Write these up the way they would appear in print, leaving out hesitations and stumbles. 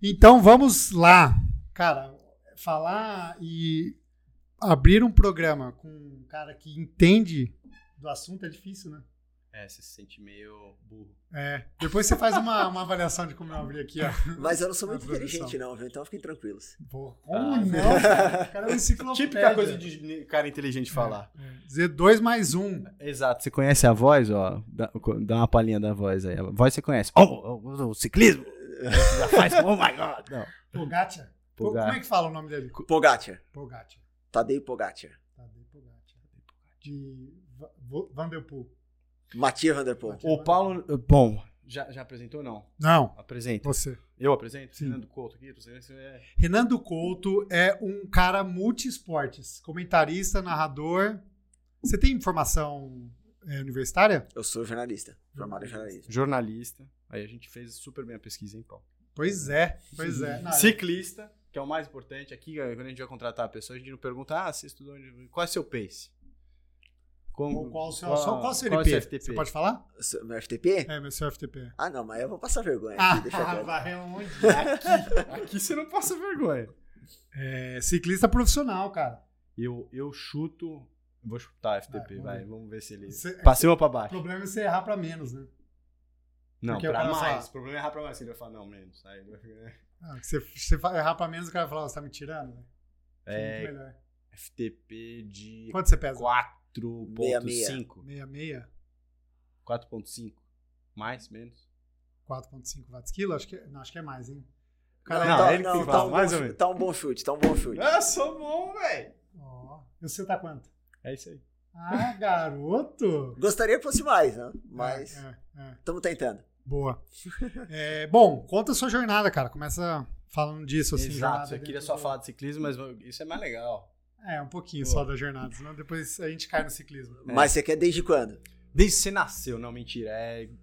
Então vamos lá. Cara, falar e abrir um programa com um cara que entende do assunto é difícil, né? É, você se sente meio burro. É, depois você faz uma avaliação de como eu abri aqui. Ó. Mas eu não sou muito inteligente não, viu? Então fiquem tranquilos. Pô, como não? Cara? O cara é um enciclopédia. Típica coisa de cara inteligente falar. Z2+1. Exato, você conhece a voz, ó. Dá uma palhinha da voz aí. A voz você conhece. O ciclismo. Já faz, oh my God. Não. Pogačar. Como é que fala o nome dele? Pogačar. Tadej Pogačar. De Vanderpoel. Matias Vanderpoel. O Paulo, bom, já apresentou ou não? Não. Apresenta. Você. Eu apresento? Sim. Renan do Couto aqui. Renan do Couto é um cara multi-esportes, comentarista, narrador. Você tem formação universitária? Eu sou jornalista, formado em jornalismo. Jornalista. Aí a gente fez super bem a pesquisa, hein, Paulo? Pois é. Não, ciclista, que é o mais importante. Aqui, quando a gente vai contratar a pessoa, a gente não pergunta, você estudou onde? Qual é seu pace? Qual o seu FTP? Você pode falar? Meu FTP? É, meu seu FTP. Ah, não, mas eu vou passar vergonha aqui. Vai onde? Aqui você não passa vergonha. É, ciclista profissional, cara. Eu chuto... Vou chutar FTP, vai. Vamos ver se ele... Pra cima ou pra baixo? O problema é você errar pra menos, né? Não, porque pra mais. O problema é errar pra mais. Ele vai falar, não, menos. Aí ele vai ficar... Se você errar pra menos, o cara vai falar, você tá me tirando? É muito melhor. FTP de... Quanto você pesa? 4.5. Mais, menos? 4.5 watts quilo? Acho que é mais, hein? Tá um bom chute, Ah, sou bom, velho. Ó, e você tá quanto? É isso aí. Ah, garoto! Gostaria que fosse mais, né? Mas estamos tentando. Boa. Bom, conta a sua jornada, cara. Começa falando disso. Assim, exato, eu queria só falar de ciclismo, mas isso é mais legal. É, um pouquinho só da jornada, senão depois a gente cai no ciclismo. Mas você quer desde quando? Desde que você nasceu, não, mentira.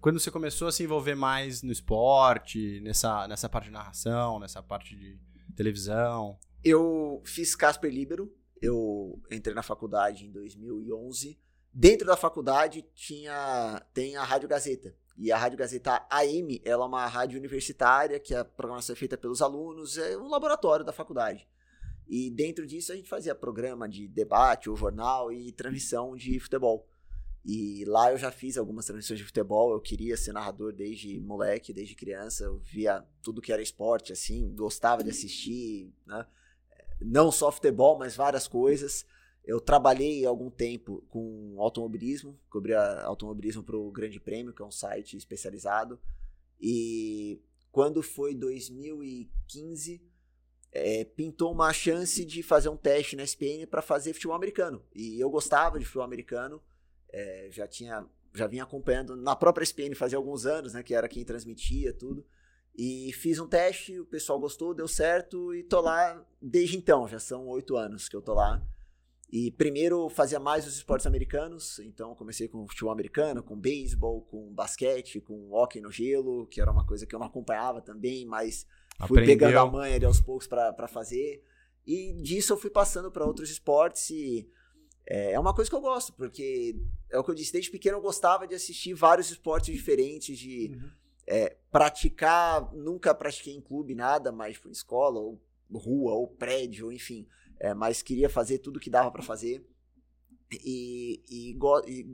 Quando você começou a se envolver mais no esporte, nessa parte de narração, nessa parte de televisão. Eu fiz Casper Líbero, eu entrei na faculdade em 2011. Dentro da faculdade tem a Rádio Gazeta. E a Rádio Gazeta AM, ela é uma rádio universitária, que a programação é feita pelos alunos, é um laboratório da faculdade. E dentro disso a gente fazia programa de debate ou jornal e transmissão de futebol. E lá eu já fiz algumas transmissões de futebol, eu queria ser narrador desde moleque, desde criança, eu via tudo que era esporte, assim, gostava de assistir, né? Não só futebol, mas várias coisas. Eu trabalhei algum tempo com automobilismo, cobria automobilismo para o Grande Prêmio, que é um site especializado. E quando foi 2015... pintou uma chance de fazer um teste na ESPN para fazer futebol americano. E eu gostava de futebol americano, já vinha acompanhando na própria ESPN fazia alguns anos, né, que era quem transmitia tudo. E fiz um teste, o pessoal gostou, deu certo e tô lá desde então, já são 8 anos que eu tô lá. E primeiro fazia mais os esportes americanos, então comecei com futebol americano, com beisebol, com basquete, com hóquei no gelo, que era uma coisa que eu não acompanhava também, mas... Fui pegando a manha ali aos poucos para fazer. E disso eu fui passando para outros esportes. E é uma coisa que eu gosto, porque é o que eu disse, desde pequeno eu gostava de assistir vários esportes diferentes, de praticar. Nunca pratiquei em clube nada, mas em escola, ou rua, ou prédio, enfim. Mas queria fazer tudo que dava para fazer. E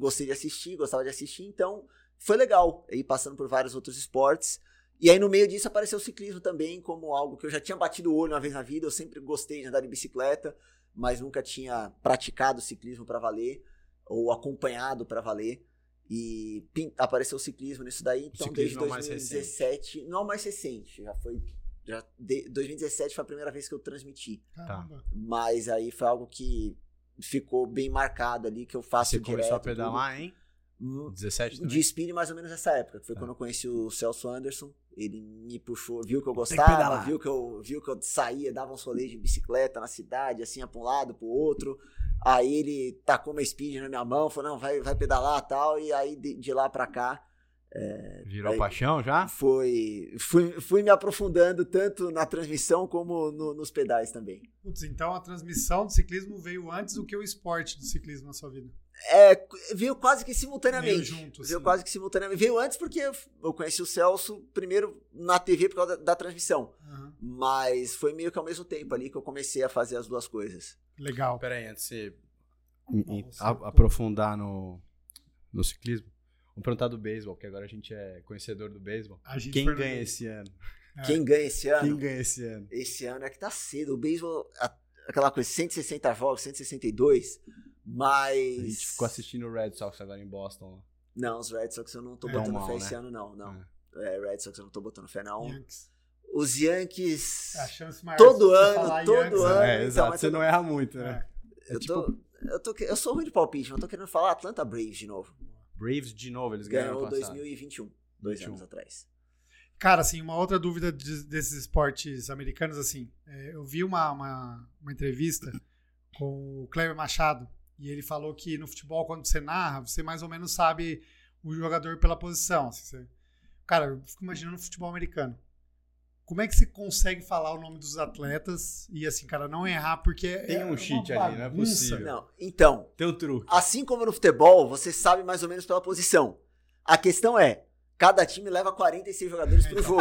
gostava de assistir. Então foi legal ir passando por vários outros esportes. E aí no meio disso apareceu o ciclismo também como algo que eu já tinha batido o olho uma vez na vida, eu sempre gostei de andar de bicicleta, mas nunca tinha praticado ciclismo para valer, ou acompanhado para valer, e apareceu o ciclismo nisso daí, então desde 2017, não mais recente, já foi, 2017 foi a primeira vez que eu transmiti, mas aí foi algo que ficou bem marcado ali, que eu faço direto. Você começou a pedalar, hein? 17 também? De speed mais ou menos nessa época, que foi quando eu conheci o Celso Anderson, ele me puxou, viu que eu gostava, viu que eu saía, dava um rolê de bicicleta na cidade, assim, pra um lado, pro outro, aí ele tacou uma speed na minha mão, falou, não, vai pedalar e tal, e aí de lá pra cá... virou paixão já? Fui me aprofundando tanto na transmissão como nos pedais também. Putz, então a transmissão do ciclismo veio antes do que o esporte do ciclismo na sua vida? Veio quase que simultaneamente. Veio antes porque eu conheci o Celso primeiro na TV por causa da transmissão. Uhum. Mas foi meio que ao mesmo tempo ali que eu comecei a fazer as duas coisas. Legal. Peraí, antes de aprofundar no ciclismo, vamos perguntar do beisebol, que agora a gente é conhecedor do beisebol. Quem ganha esse ano? Quem ganha esse ano? Quem ganha esse ano? Esse ano é que tá cedo. O beisebol, aquela coisa, 160 voltas, 162, mas... A gente ficou assistindo o Red Sox agora em Boston. Ó. Não, os Red Sox eu não tô botando fé, né? Esse ano, não. É. Red Sox eu não tô botando fé, não. Yankees. Os Yankees, a chance maior todo ano. É, exato, então, mas você não erra muito, né? Eu sou ruim de palpite, mas eu tô querendo falar Atlanta Braves de novo. Braves de novo, eles ganharam 2021, dois anos atrás. Cara, assim, uma outra dúvida desses esportes americanos, assim, eu vi uma entrevista com o Cleber Machado, e ele falou que no futebol, quando você narra, você mais ou menos sabe o jogador pela posição. Assim, cara, eu fico imaginando o futebol americano. Como é que você consegue falar o nome dos atletas e, assim, cara, não errar, porque... Tem um cheat ali, não é possível. Não, então... Tem um truque. Assim como no futebol, você sabe mais ou menos pela posição. A questão é, cada time leva 46 jogadores pro jogo.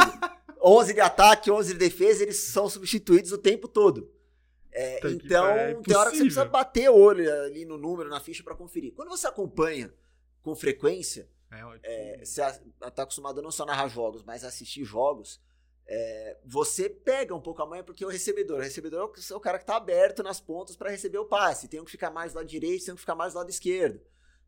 11 de ataque, 11 de defesa, eles são substituídos o tempo todo. Então, tem hora que você precisa bater o olho ali no número, na ficha, para conferir. Quando você acompanha com frequência, você está acostumado não só a narrar jogos, mas a assistir jogos... você pega um pouco a manha, porque o recebedor é o cara que está aberto nas pontas para receber o passe. Tem um que fica mais do lado direito, tem um que fica mais do lado esquerdo.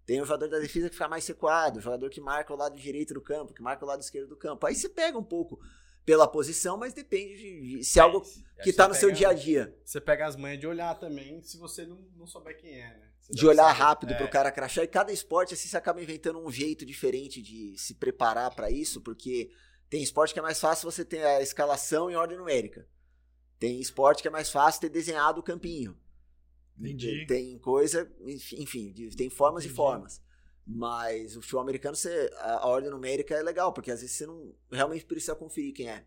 Tem o jogador da defesa que fica mais recuado, o jogador que marca o lado direito do campo, que marca o lado esquerdo do campo. Aí você pega um pouco pela posição, mas depende de se é algo que está no seu dia a dia. Você pega as manhas de olhar também, se você não souber quem é, né? Você de olhar rápido para o cara crachar. E cada esporte assim, você acaba inventando um jeito diferente de se preparar para isso, porque... Tem esporte que é mais fácil você ter a escalação em ordem numérica. Tem esporte que é mais fácil ter desenhado o campinho. Entendi. Tem coisa, enfim, tem formas e formas. Mas o futebol americano, a ordem numérica é legal, porque às vezes você não realmente precisa conferir quem é.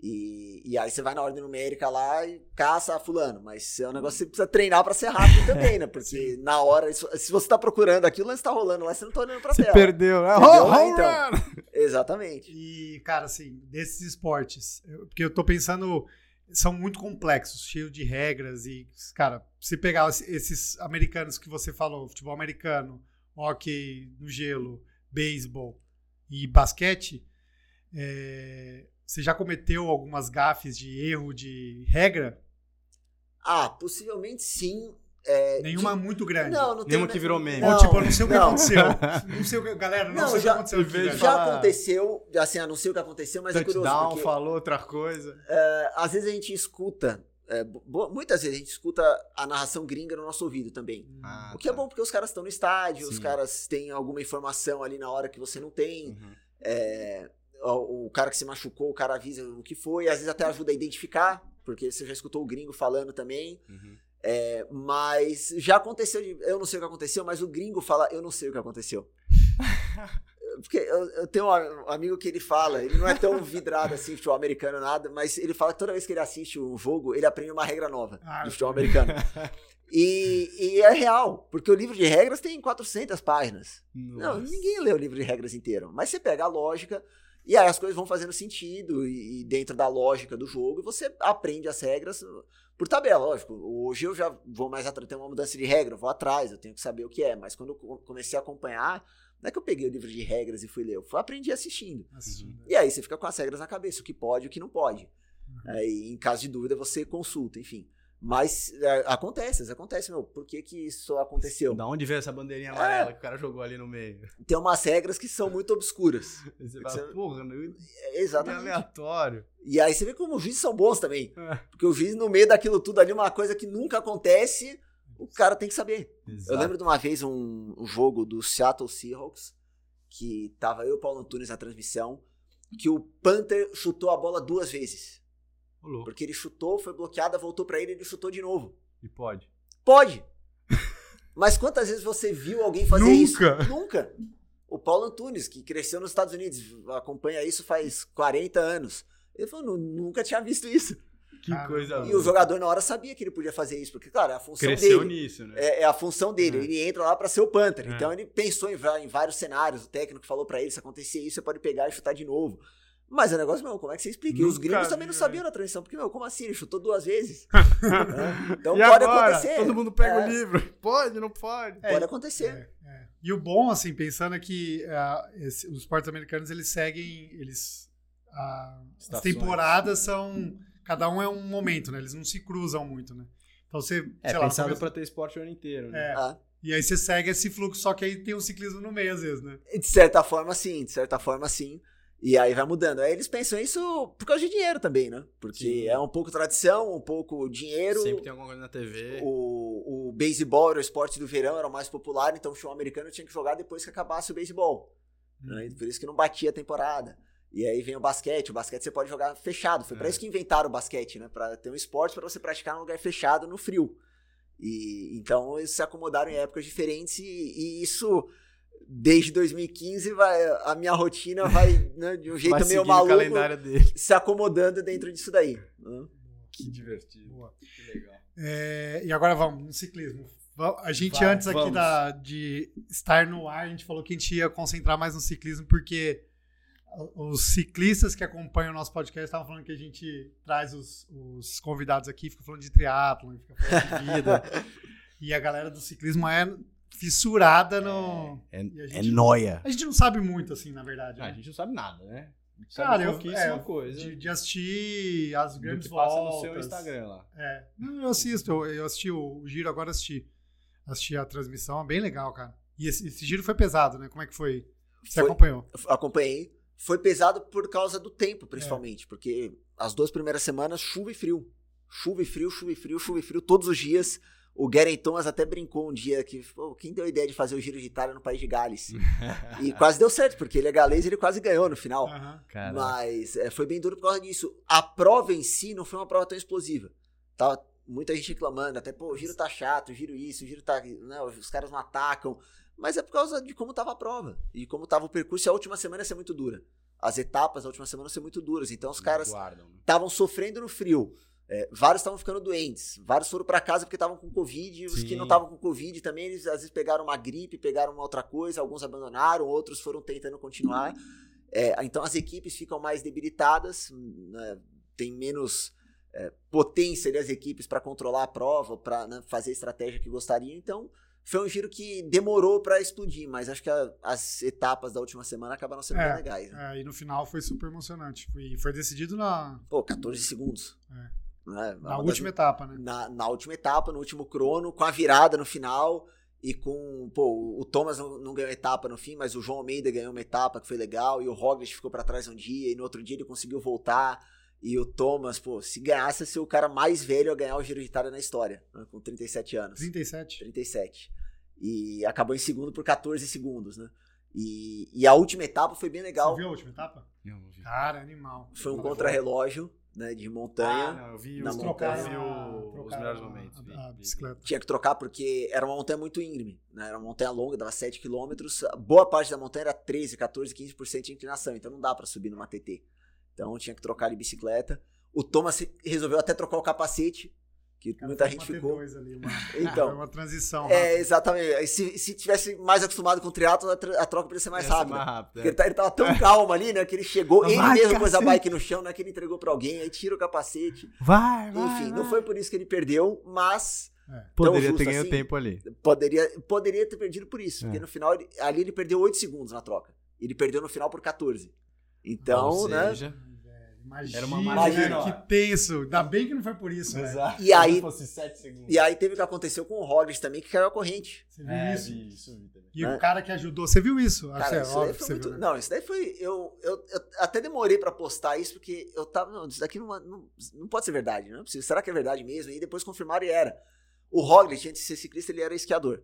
E aí você vai na ordem numérica lá e caça fulano. Mas é um negócio que você precisa treinar pra ser rápido também, né? Porque na hora, se você tá procurando aquilo, você tá rolando lá, você não tá olhando pra tela. Você perdeu, né? Então. Exatamente. E, cara, assim, desses esportes, porque eu tô pensando, são muito complexos, cheios de regras e, cara, se pegar esses americanos que você falou, futebol americano, hóquei no gelo, beisebol e basquete, você já cometeu algumas gafes de erro de regra? Possivelmente sim. Nenhuma muito grande. Não tem nenhuma que virou meme. Não, tipo, eu não sei o que aconteceu. Não sei o que, galera, não sei o que aconteceu. Já aconteceu, assim, eu não sei o que aconteceu, mas touchdown, é curioso. Porque, falou outra coisa. Às vezes a gente escuta, muitas vezes a gente escuta a narração gringa no nosso ouvido também. O que é bom porque os caras estão no estádio, sim. Os caras têm alguma informação ali na hora que você não tem. Uhum. O cara que se machucou, o cara avisa o que foi, às vezes até ajuda a identificar, porque você já escutou o gringo falando também. Uhum. Mas já aconteceu, eu não sei o que aconteceu, mas o gringo fala, eu não sei o que aconteceu. Porque eu tenho um amigo que ele fala, ele não é tão vidrado assim, futebol americano, nada, mas ele fala que toda vez que ele assiste um jogo, ele aprende uma regra nova de futebol americano. E é real, porque o livro de regras tem 400 páginas. Não, ninguém lê o livro de regras inteiro, mas você pega a lógica, e aí as coisas vão fazendo sentido e dentro da lógica do jogo, você aprende as regras por tabela, lógico. Hoje eu já vou mais atrás, tem uma mudança de regra, eu vou atrás, eu tenho que saber o que é. Mas quando eu comecei a acompanhar, não é que eu peguei o livro de regras e fui ler, eu aprendi assistindo. E aí você fica com as regras na cabeça, o que pode e o que não pode. Uhum. Aí, em caso de dúvida, você consulta, enfim. Mas acontece, meu. Por que isso aconteceu? Da onde veio essa bandeirinha amarela que o cara jogou ali no meio? Tem umas regras que são muito obscuras. Você fala, porra, exatamente. É aleatório. E aí você vê como os juízes são bons também. Porque o juiz, no meio daquilo tudo ali, uma coisa que nunca acontece, o cara tem que saber. Exato. Eu lembro de uma vez um jogo do Seattle Seahawks, que tava eu e o Paulo Antunes na transmissão, que o Panther chutou a bola 2 vezes. Porque ele chutou, foi bloqueada, voltou pra ele e ele chutou de novo. E pode? Pode! Mas quantas vezes você viu alguém fazer isso? Nunca! O Paulo Antunes, que cresceu nos Estados Unidos, acompanha isso faz 40 anos. Ele falou, nunca tinha visto isso. Que coisa louca. E o jogador na hora sabia que ele podia fazer isso, porque, claro, é a função dele. Cresceu nisso, né? É a função dele, ele entra lá pra ser o Panther. Então ele pensou em vários cenários, o técnico falou pra ele, se acontecer isso, você pode pegar e chutar de novo. Mas é negócio, meu, como é que você explica? E os gringos também não sabiam na transição, porque, meu, como assim? Ele chutou duas vezes. É. Então e pode agora? Acontecer. Todo mundo pega o livro. Pode, não pode? Pode acontecer. E o bom, assim, pensando é que os esportes americanos, eles seguem, as temporadas são... Cada um é um momento, né? Eles não se cruzam muito, né? Então você... pensado pra ter esporte o ano inteiro, né? E aí você segue esse fluxo, só que aí tem um ciclismo no meio, às vezes, né? De certa forma, sim. E aí vai mudando. Aí eles pensam isso por causa de dinheiro também, né? Porque é um pouco tradição, um pouco dinheiro. Sempre tem alguma coisa na TV. O beisebol era o esporte do verão, era o mais popular, então o show americano tinha que jogar depois que acabasse o beisebol. Né? Por isso que não batia a temporada. E aí vem o basquete. O basquete você pode jogar fechado. Foi pra isso que inventaram o basquete, né? Pra ter um esporte pra você praticar num lugar fechado, no frio. E então eles se acomodaram em épocas diferentes e isso... Desde 2015, a minha rotina vai, né, de um jeito meio maluco, o calendário dele. Se acomodando dentro disso daí. Que divertido. Boa. Que legal. E agora vamos no ciclismo. A gente antes de estar no ar, a gente falou que a gente ia concentrar mais no ciclismo, porque os ciclistas que acompanham o nosso podcast estavam falando que a gente traz os convidados aqui, fica falando de triatlon, fica falando de vida. E a galera do ciclismo é... fissurada no... É nóia. A gente não sabe muito, assim, na verdade. A gente não sabe nada, né? A gente sabe pouquíssima coisa. De assistir as grandes voltas. Passa no seu Instagram lá. Eu assisto. Eu assisti o Giro, agora assisti a transmissão. É bem legal, cara. E esse Giro foi pesado, né? Como é que foi? Você acompanhou? Acompanhei. Foi pesado por causa do tempo, principalmente. Porque as duas primeiras semanas, chuva e frio. Todos os dias... O Geraint Thomas até brincou um dia que, quem deu a ideia de fazer o Giro de Itália no país de Gales? E quase deu certo, porque ele é galês e ele quase ganhou no final. Mas foi bem duro por causa disso. A prova em si não foi uma prova tão explosiva. Tava muita gente reclamando, até, o Giro tá chato, o Giro isso, o Giro tá... Não, os caras não atacam. Mas é por causa de como tava a prova. E como tava o percurso, a última semana ia ser muito dura. As etapas da última semana iam ser muito duras. Então os caras estavam sofrendo no frio. Vários estavam ficando doentes, vários foram para casa porque estavam com Covid, os que não estavam com Covid também, eles às vezes pegaram uma gripe, pegaram uma outra coisa, alguns abandonaram, outros foram tentando continuar. Então as equipes ficam mais debilitadas, né, tem menos potência das equipes para controlar a prova, para, né, fazer a estratégia que gostariam. Então foi um Giro que demorou para explodir, mas acho que as etapas da última semana acabaram sendo bem legais. Né? E no final foi super emocionante, e foi decidido na... 14 segundos. Na última etapa, né? Na última etapa, no último crono, com a virada no final e com... o Thomas não ganhou etapa no fim, mas o João Almeida ganhou uma etapa que foi legal e o Roglic ficou pra trás um dia e no outro dia ele conseguiu voltar e o Thomas, se ganhasse, ia ser o cara mais velho a ganhar o Giro de Itália na história, né? Com 37 anos. 37. E acabou em segundo por 14 segundos, né? E a última etapa foi bem legal. Você viu a última etapa? Cara, animal. Foi um contra-relógio. Né, de montanha. Eu vi os melhores momentos. Tinha que trocar porque era uma montanha muito íngreme, né? Era uma montanha longa, dava 7 km. Boa parte da montanha era 13, 14, 15% de inclinação, então não dá para subir numa TT. Então tinha que trocar de bicicleta. O Thomas resolveu até trocar o capacete, que muita gente ficou. Então, uma transição. Exatamente. Se tivesse mais acostumado com o triatlo, a troca podia ser mais rápida. Porque ele tava tão calmo ali, né? Que ele chegou, ele mesmo pôs a bike no chão, né? Que ele entregou pra alguém, aí tira o capacete. Enfim, não foi por isso que ele perdeu, mas. Poderia ter ganho tempo ali. Poderia ter perdido por isso. Porque no final, ali ele perdeu 8 segundos na troca. Ele perdeu no final por 14. Então, né? Imagina, era uma maravilha, que tenso. Ainda bem que não foi por isso. Exato. E aí, fosse 7 segundos. E aí teve o que aconteceu com o Roglic também, que caiu a corrente. Você viu isso? E o cara que ajudou, você viu isso? Cara, isso daí foi muito... Não, isso daí foi... Eu até demorei pra postar isso, porque eu tava... Não, isso daqui não pode ser verdade, não é possível. Será que é verdade mesmo? E depois confirmaram e era. O Roglic, antes de ser ciclista, ele era esquiador.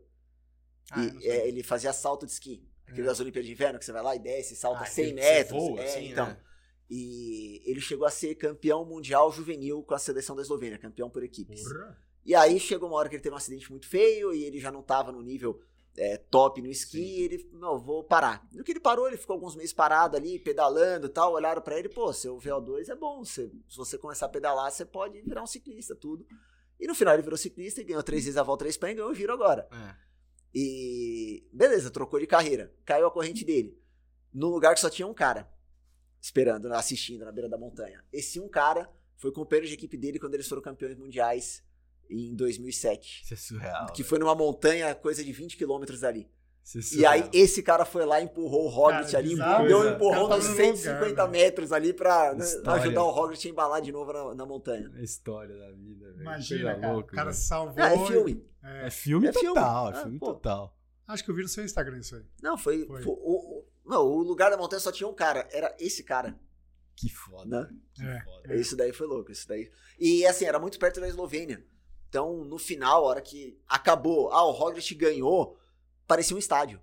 Ele fazia salto de esqui. Aquele das Olimpíadas de Inverno, que você vai lá e desce, salta 100 metros. Voa, E ele chegou a ser campeão mundial juvenil com a seleção da Eslovênia, campeão por equipes. E aí chegou uma hora que ele teve um acidente muito feio e ele já não estava no nível top no esqui. E ele, não, vou parar. No que ele parou, ele ficou alguns meses parado ali, pedalando e tal. Olharam pra ele, seu VO2 é bom. Se você começar a pedalar, você pode virar um ciclista, tudo. E no final ele virou ciclista e ganhou 3 vezes a volta da Espanha e ganhou o Giro agora. E beleza, trocou de carreira. Caiu a corrente dele. Num lugar que só tinha um cara. esperando, assistindo na beira da montanha. Esse um cara foi companheiro de equipe dele quando eles foram campeões mundiais em 2007. Isso é surreal. Que foi numa montanha, coisa de 20 quilômetros ali. E aí esse cara foi lá e empurrou o Roglic, cara, ali, deu um empurrão de 150 metros ali pra ajudar o Roglic a embalar de novo na montanha. História da vida, velho. Imagina, cara, louco, o cara salvou... É filme. É filme total. Acho que eu vi no seu Instagram isso aí. Não, foi. O lugar da montanha só tinha um cara, era esse cara. Que foda. Que foda. Isso daí foi louco, isso daí. E assim, era muito perto da Eslovênia. Então, no final, a hora que acabou, o Roglic ganhou... Parecia um estádio,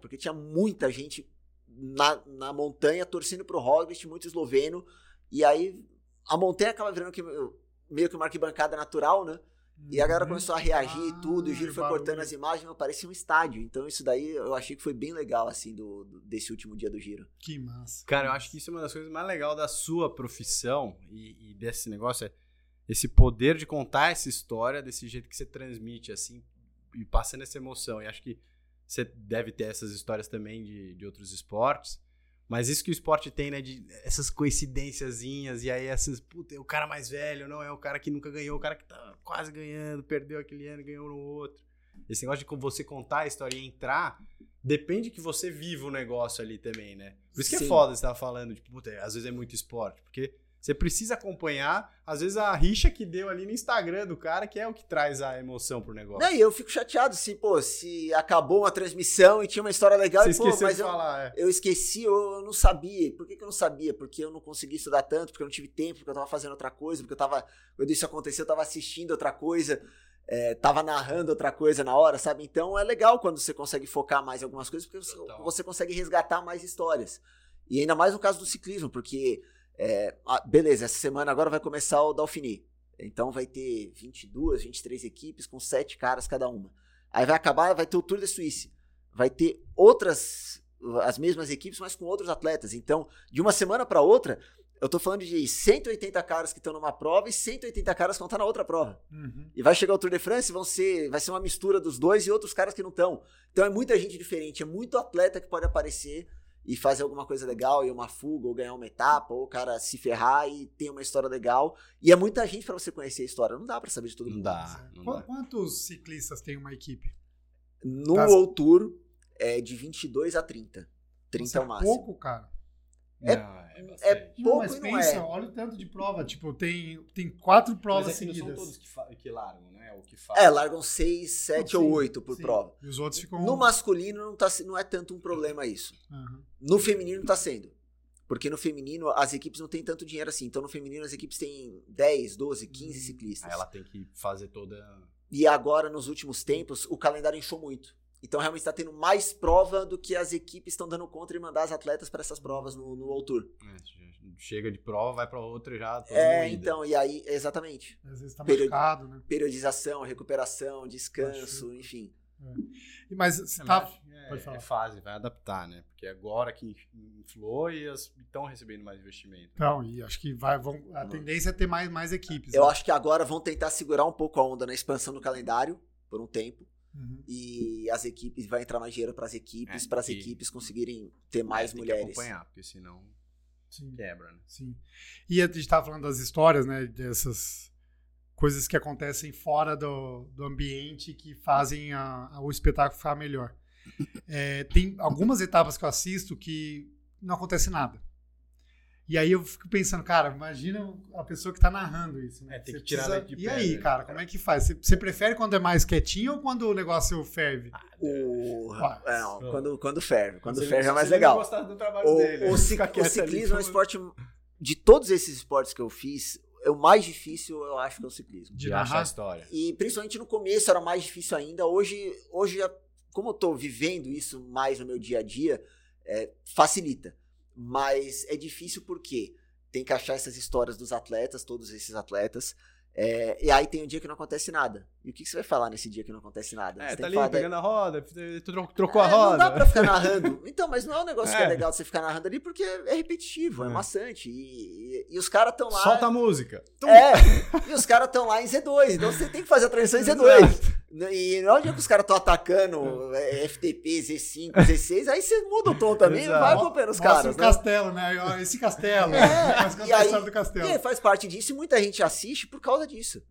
porque tinha muita gente na montanha torcendo pro Roglic, muito esloveno, e aí a montanha acaba virando meio que uma arquibancada natural, né? E a galera começou a reagir e tudo, o Giro foi cortando as imagens, mas parecia um estádio. Então isso daí eu achei que foi bem legal, assim, desse último dia do Giro. Que massa. Cara, eu acho que isso é uma das coisas mais legais da sua profissão e desse negócio, é esse poder de contar essa história desse jeito que você transmite, assim, e passando essa emoção. E acho que você deve ter essas histórias também de outros esportes, mas isso que o esporte tem, né, de essas coincidênciazinhas, e aí essas, puta, é o cara mais velho, não é o cara que nunca ganhou, o cara que tá quase ganhando, perdeu aquele ano, ganhou no outro. Esse negócio de você contar a história e entrar, depende que você viva o negócio ali também, né? Por isso que é foda você estar falando, tipo, puta, às vezes é muito esporte, porque... Você precisa acompanhar, às vezes, a rixa que deu ali no Instagram do cara, que é o que traz a emoção pro negócio. E eu fico chateado se acabou uma transmissão e tinha uma história legal, eu esqueci, eu não sabia. Por que eu não sabia? Porque eu não consegui estudar tanto, porque eu não tive tempo, porque eu tava fazendo outra coisa, porque quando isso aconteceu, eu tava assistindo outra coisa, tava narrando outra coisa na hora, sabe? Então é legal quando você consegue focar mais em algumas coisas, porque você consegue resgatar mais histórias. E ainda mais no caso do ciclismo, porque... beleza, essa semana agora vai começar o Dauphiné, então vai ter 22, 23 equipes com 7 caras cada uma, aí vai acabar, vai ter o Tour de Suíça, vai ter as mesmas equipes, mas com outros atletas. Então de uma semana para outra, eu tô falando de 180 caras que estão numa prova e 180 caras que vão estar na outra prova. E vai chegar o Tour de France, vai ser uma mistura dos dois e outros caras que não estão. Então é muita gente diferente, é muito atleta que pode aparecer e fazer alguma coisa legal, e uma fuga, ou ganhar uma etapa, ou o cara se ferrar e ter uma história legal. E é muita gente pra você conhecer a história. Não dá pra saber de todo mundo. Não dá. Quantos ciclistas tem uma equipe? No World Tour, é de 22 a 30. 30 é o máximo. É pouco, cara. É pouco, mas pensa, olha o tanto de prova. Tipo, tem 4 provas seguidas. Não são todos que largam, né? O que fazem. Largam 6, 7 ou 8 por prova. E os outros ficam... No masculino não é tanto um problema isso. No feminino tá sendo. Porque no feminino as equipes não têm tanto dinheiro assim. Então no feminino as equipes têm 10, 12, 15 ciclistas. Aí ela tem que fazer toda... E agora, nos últimos tempos, o calendário inchou muito. Então, realmente, está tendo mais prova do que as equipes estão dando contra e mandar as atletas para essas provas no World Tour. Chega de prova, vai para outra já. Então, e aí, exatamente. Às vezes está marcado, né? Periodização, recuperação, descanso, enfim. Mas é fase, vai adaptar, né? Porque agora que inflou e estão recebendo mais investimento. Então, e acho que a tendência é ter mais equipes. Eu acho que agora vão tentar segurar um pouco a onda na expansão do calendário, por um tempo. E as equipes, vai entrar mais dinheiro para as equipes, para as equipes conseguirem ter mais mulheres. Tem que acompanhar, porque senão quebra, né? Sim. E a gente estava falando das histórias, né? Dessas coisas que acontecem fora do ambiente, que fazem o espetáculo ficar melhor. Tem algumas etapas que eu assisto que não acontece nada. E aí eu fico pensando, cara, imagina a pessoa que tá narrando isso, né? Tem que tirar daqui de perto. E aí, cara, como é que faz? Você prefere quando é mais quietinho ou quando o negócio ferve? Quando ferve. Quando ferve é mais legal. O ciclismo é um esporte... De todos esses esportes que eu fiz, o mais difícil eu acho que é o ciclismo. De narrar a história. E principalmente no começo era mais difícil ainda. Hoje como eu tô vivendo isso mais no meu dia a dia, facilita. Mas é difícil porque tem que achar essas histórias dos atletas, todos esses atletas, E aí tem um dia que não acontece nada. E o que você vai falar nesse dia que não acontece nada? Você tá ali pegando a roda, trocou a roda. Não dá pra ficar narrando. Então, mas não é um negócio que é legal de você ficar narrando ali, porque é repetitivo, é maçante. E os caras estão lá... Solta a música. E os caras estão lá em Z2. Então você tem que fazer a transição em Z2. E não é o dia que os caras estão atacando FTP, Z5, Z6, aí você muda o tom também. Exato. Vai acompanhando os caras. Mostra o castelo, né? Esse castelo. A história do castelo. E faz parte disso e muita gente assiste por causa disso.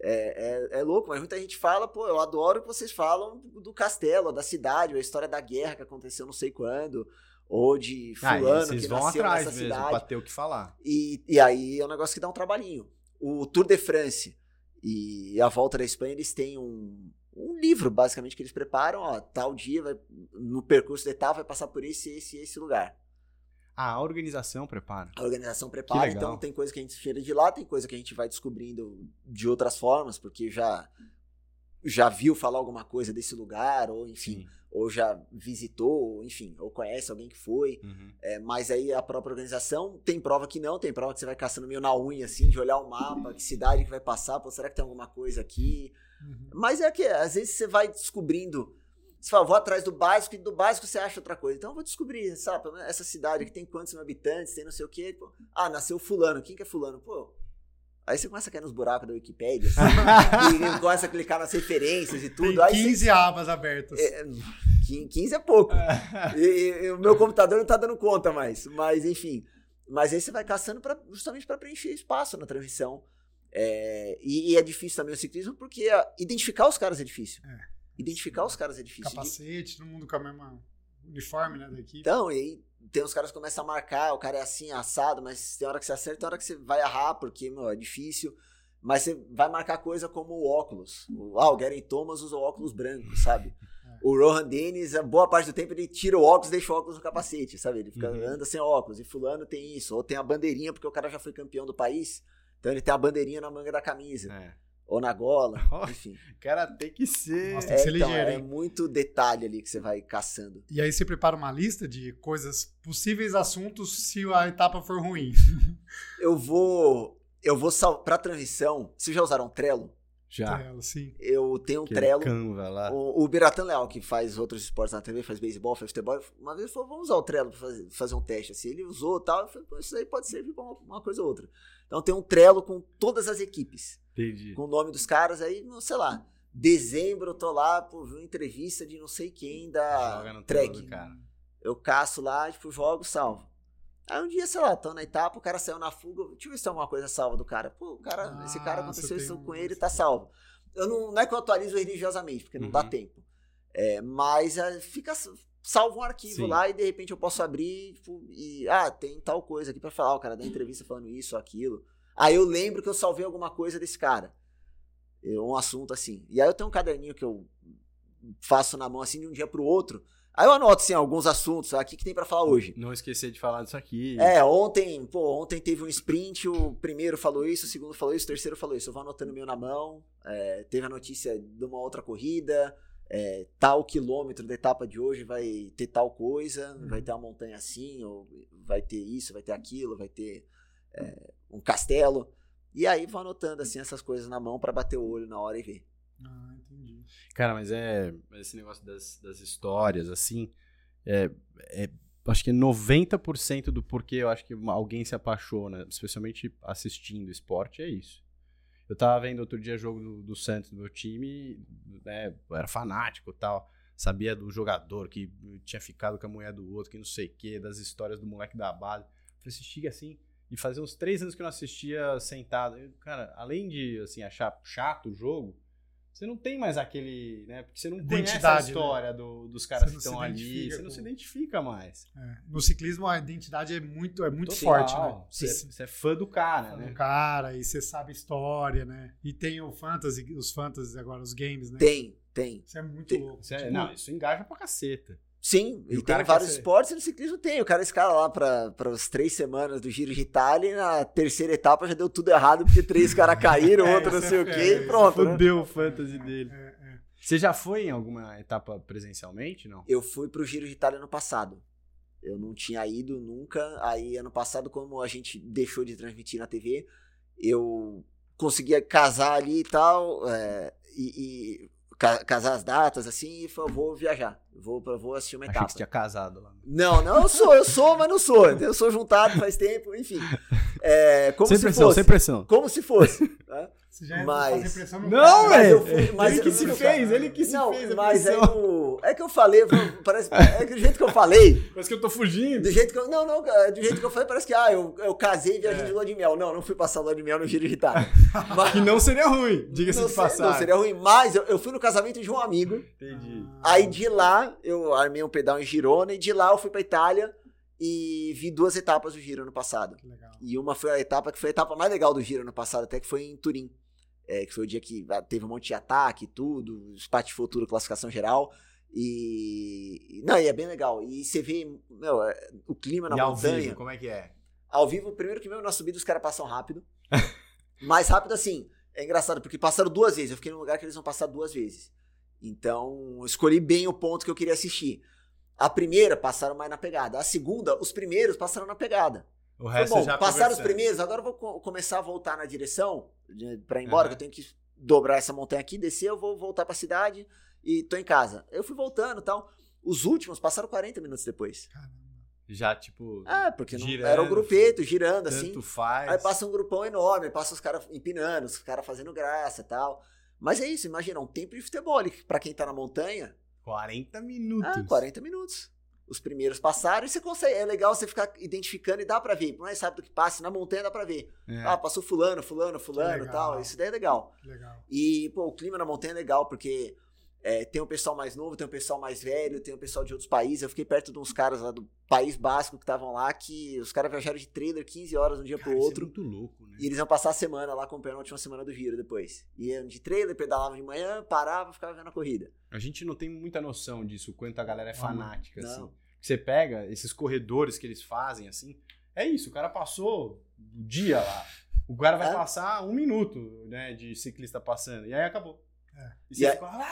É louco, mas muita gente fala, pô, eu adoro que vocês falam do castelo, da cidade, ou a história da guerra que aconteceu não sei quando, ou de fulano que nasceu nessa mesmo, cidade. Pra ter o que falar. E aí é um negócio que dá um trabalhinho. O Tour de France e a Volta da Espanha, eles têm um livro, basicamente, que eles preparam, ó, tal dia, no percurso da etapa, vai passar por esse lugar. Ah, a organização prepara. A organização prepara, então tem coisa que a gente tira de lá, tem coisa que a gente vai descobrindo de outras formas, porque já viu falar alguma coisa desse lugar, ou enfim, ou já visitou, ou, enfim, ou conhece alguém que foi. Uhum. Mas aí a própria organização tem prova que não, tem prova que você vai caçando meio na unha, assim, de olhar o mapa, que cidade que vai passar, pô, será que tem alguma coisa aqui? Uhum. Mas é que às vezes você vai descobrindo... Você fala, vou atrás do básico, e do básico você acha outra coisa. Então eu vou descobrir, sabe, essa cidade que tem quantos habitantes, tem não sei o quê. Pô. Ah, nasceu fulano. Quem que é fulano? Pô, aí você começa a cair nos buracos da Wikipédia, assim, e começa a clicar nas referências e tudo. Tem 15 abas abertas. 15 é pouco. E o meu computador não tá dando conta mais. Mas, enfim. Mas aí você vai caçando justamente para preencher espaço na transmissão. E é difícil também o ciclismo, porque identificar os caras é difícil. Capacete, todo mundo com a mesma uniforme, né, da equipe. Então, e aí tem os caras que começam a marcar, o cara é assim, assado, mas tem hora que você acerta, tem hora que você vai errar, porque, meu, é difícil. Mas você vai marcar coisa como o óculos. O Geraint Thomas usa o óculos branco, sabe? O Rohan Dennis, a boa parte do tempo, ele tira o óculos e deixa o óculos no capacete, sabe? Ele fica, anda sem óculos. E fulano tem isso. Ou tem a bandeirinha, porque o cara já foi campeão do país. Então ele tem a bandeirinha na manga da camisa. Ou na gola, enfim. Cara, tem que ser... Nossa, tem que ser então, ligeiro, hein? É muito detalhe ali que você vai caçando. E aí você prepara uma lista de coisas, possíveis assuntos, se a etapa for ruim. Eu vou pra transição... Vocês já usaram Trello? Já. Trello, sim. Eu tenho um Trello. Canva lá. O Biratan Leal, que faz outros esportes na TV, faz beisebol, faz futebol. Uma vez ele falou, vamos usar o Trello pra fazer um teste. Assim. Ele usou e tal. Eu falei, isso aí pode servir pra uma coisa ou outra. Então tem um Trello com todas as equipes. Entendi. Com o nome dos caras, aí, sei lá, dezembro eu tô lá, pô, vi uma entrevista de não sei quem da Trek. Eu caço lá, tipo, jogo, salvo. Aí um dia, sei lá, tô na etapa, o cara saiu na fuga, deixa eu ver se tem alguma coisa salva do cara. Pô, o cara, esse cara aconteceu isso com ele, tá salvo. Eu não é que eu atualizo religiosamente, porque não dá tempo. Mas fica salvo um arquivo lá e de repente eu posso abrir, tipo, tem tal coisa aqui pra falar, o cara da entrevista falando isso, aquilo. Aí eu lembro que eu salvei alguma coisa desse cara. Um assunto assim. E aí eu tenho um caderninho que eu faço na mão assim de um dia pro outro. Aí eu anoto assim alguns assuntos aqui que tem pra falar hoje. Não esquecer de falar disso aqui. Ontem teve um sprint, o primeiro falou isso, o segundo falou isso, o terceiro falou isso. Eu vou anotando o meu na mão. Teve a notícia de uma outra corrida. Tal quilômetro da etapa de hoje vai ter tal coisa, vai ter uma montanha assim, ou vai ter isso, vai ter aquilo, vai ter... um castelo, e aí vão anotando assim essas coisas na mão pra bater o olho na hora e ver. Ah, entendi. Cara, mas esse negócio das histórias, assim, acho que 90% do porquê eu acho que alguém se apaixona, especialmente assistindo esporte, é isso. Eu tava vendo outro dia jogo do Santos, do meu time, né, eu era fanático e tal, sabia do jogador que tinha ficado com a mulher do outro, que não sei o que, das histórias do moleque da base, eu assisti assim, e fazia uns 3 anos que eu não assistia sentado. Cara, além de assim, achar chato o jogo, você não tem mais aquele... né? Porque você não conhece a história, né? Dos caras que estão ali. Você não se identifica mais. No ciclismo, a identidade é muito forte, né? Você é fã do cara, né? Do cara, e você sabe a história, né? E tem os fantasies agora, os games, né? Tem. Isso é muito louco. Isso engaja pra caceta. Sim, e tem vários esportes e no ciclismo tem. O cara escala lá para as 3 semanas do Giro de Itália e na terceira etapa já deu tudo errado porque 3 caras caíram, outro não sei o quê e pronto. Fudeu o fantasy dele. Você já foi em alguma etapa presencialmente, não? Eu fui pro Giro de Itália ano passado. Eu não tinha ido nunca. Aí ano passado, como a gente deixou de transmitir na TV, eu conseguia casar ali e tal, casar as datas, assim, e falou, vou viajar, vou assistir uma etapa. Achei que você tinha casado lá. Não, eu sou, mas não sou, eu sou juntado faz tempo, enfim. Como sem se pressão, fosse, sem pressão. Como se fosse, né? Você já mas... pressão no não, velho! Ele que se fez, mas aí o... É que eu falei, parece... É que do jeito que eu falei... Parece que eu tô fugindo. Do jeito que eu falei, parece que, eu casei e viajei de lua de mel. Não fui passar lua de mel no Giro de Itália. Mas... Que não seria ruim, diga-se de passagem. Não seria ruim, mas eu fui no casamento de um amigo. Entendi. Aí de lá, eu armei um pedal em Girona e de lá eu fui pra Itália. E vi duas etapas do Giro ano passado. Legal. E uma foi a etapa mais legal do Giro ano passado, até que foi em Turim. Que foi o dia que teve um monte de ataque e tudo, espatifou tudo, classificação geral. E é bem legal. E você vê o clima na montanha. Ao vivo, como é que é? Ao vivo, primeiro que mesmo na subida os caras passam rápido. Mais rápido assim, é engraçado, porque passaram duas vezes. Eu fiquei num lugar que eles vão passar duas vezes. Então, eu escolhi bem o ponto que eu queria assistir. A primeira passaram mais na pegada. A segunda, os primeiros passaram na pegada. O resto bom, já passaram os primeiros, agora eu vou começar a voltar na direção pra ir embora, que eu tenho que dobrar essa montanha aqui, descer, eu vou voltar pra cidade e tô em casa. Eu fui voltando e tal. Os últimos passaram 40 minutos depois. Caramba. Já, tipo... porque girando, era um grupeto, girando, tanto assim. Tanto faz. Aí passa um grupão enorme, passa os caras empinando, os caras fazendo graça e tal. Mas é isso, imagina, um tempo de futebol, pra quem tá na montanha... 40 minutos. 40 minutos. Os primeiros passaram e você consegue. É legal você ficar identificando e dá pra ver. Por mais rápido que passe, na montanha dá pra ver. Passou fulano e tal. Isso daí é legal. Legal. E, o clima na montanha é legal, porque tem um pessoal mais novo, tem um pessoal mais velho, tem um pessoal de outros países. Eu fiquei perto de uns caras lá do País Basco que estavam lá, que os caras viajaram de trailer 15 horas de um dia pro outro. Isso é muito louco, né? E eles iam passar a semana lá, acompanhando a última semana do Giro depois. Iam de trailer, pedalavam de manhã, paravam, ficava vendo a corrida. A gente não tem muita noção disso, quanto a galera é fanática, assim. Você pega esses corredores que eles fazem, assim, é isso, o cara passou o dia lá. O cara vai passar um minuto, né, de ciclista passando, e aí acabou. E você fica, acabou.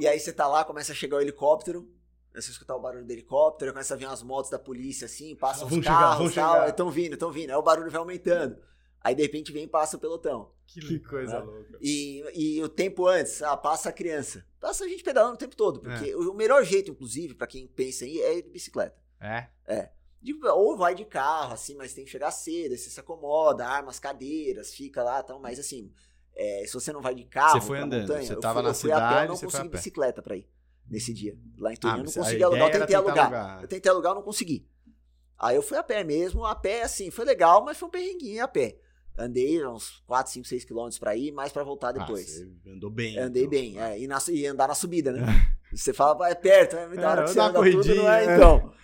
E aí você tá lá, começa a chegar o helicóptero, começa a escutar o barulho do helicóptero, começa a vir umas motos da polícia, assim, passam os carros e tal, estão vindo, aí o barulho vai aumentando. Aí, de repente, vem e passa o pelotão. Que coisa louca. E o tempo antes, passa a criança. Passa a gente pedalando o tempo todo. Porque o melhor jeito, inclusive, pra quem pensa aí, é ir de bicicleta. É. Ou vai de carro, assim, mas tem que chegar cedo, aí você se acomoda, arma as cadeiras, fica lá e tal. Mas, assim, se você não vai de carro, você foi andando, montanha, você tava na cidade, a pé, eu não consegui bicicleta pra ir nesse dia. Lá em Turim, eu não consegui alugar, Eu tentei alugar, eu não consegui. Aí eu fui a pé mesmo, a pé, assim, foi legal, mas foi um perrenguinho a pé. Andei uns 4, 5, 6 quilômetros pra ir, mais pra voltar depois. Você andou bem. Andei bem, e andar na subida, né? Você fala, perto, é muito da hora que você anda tudo, não é? Então.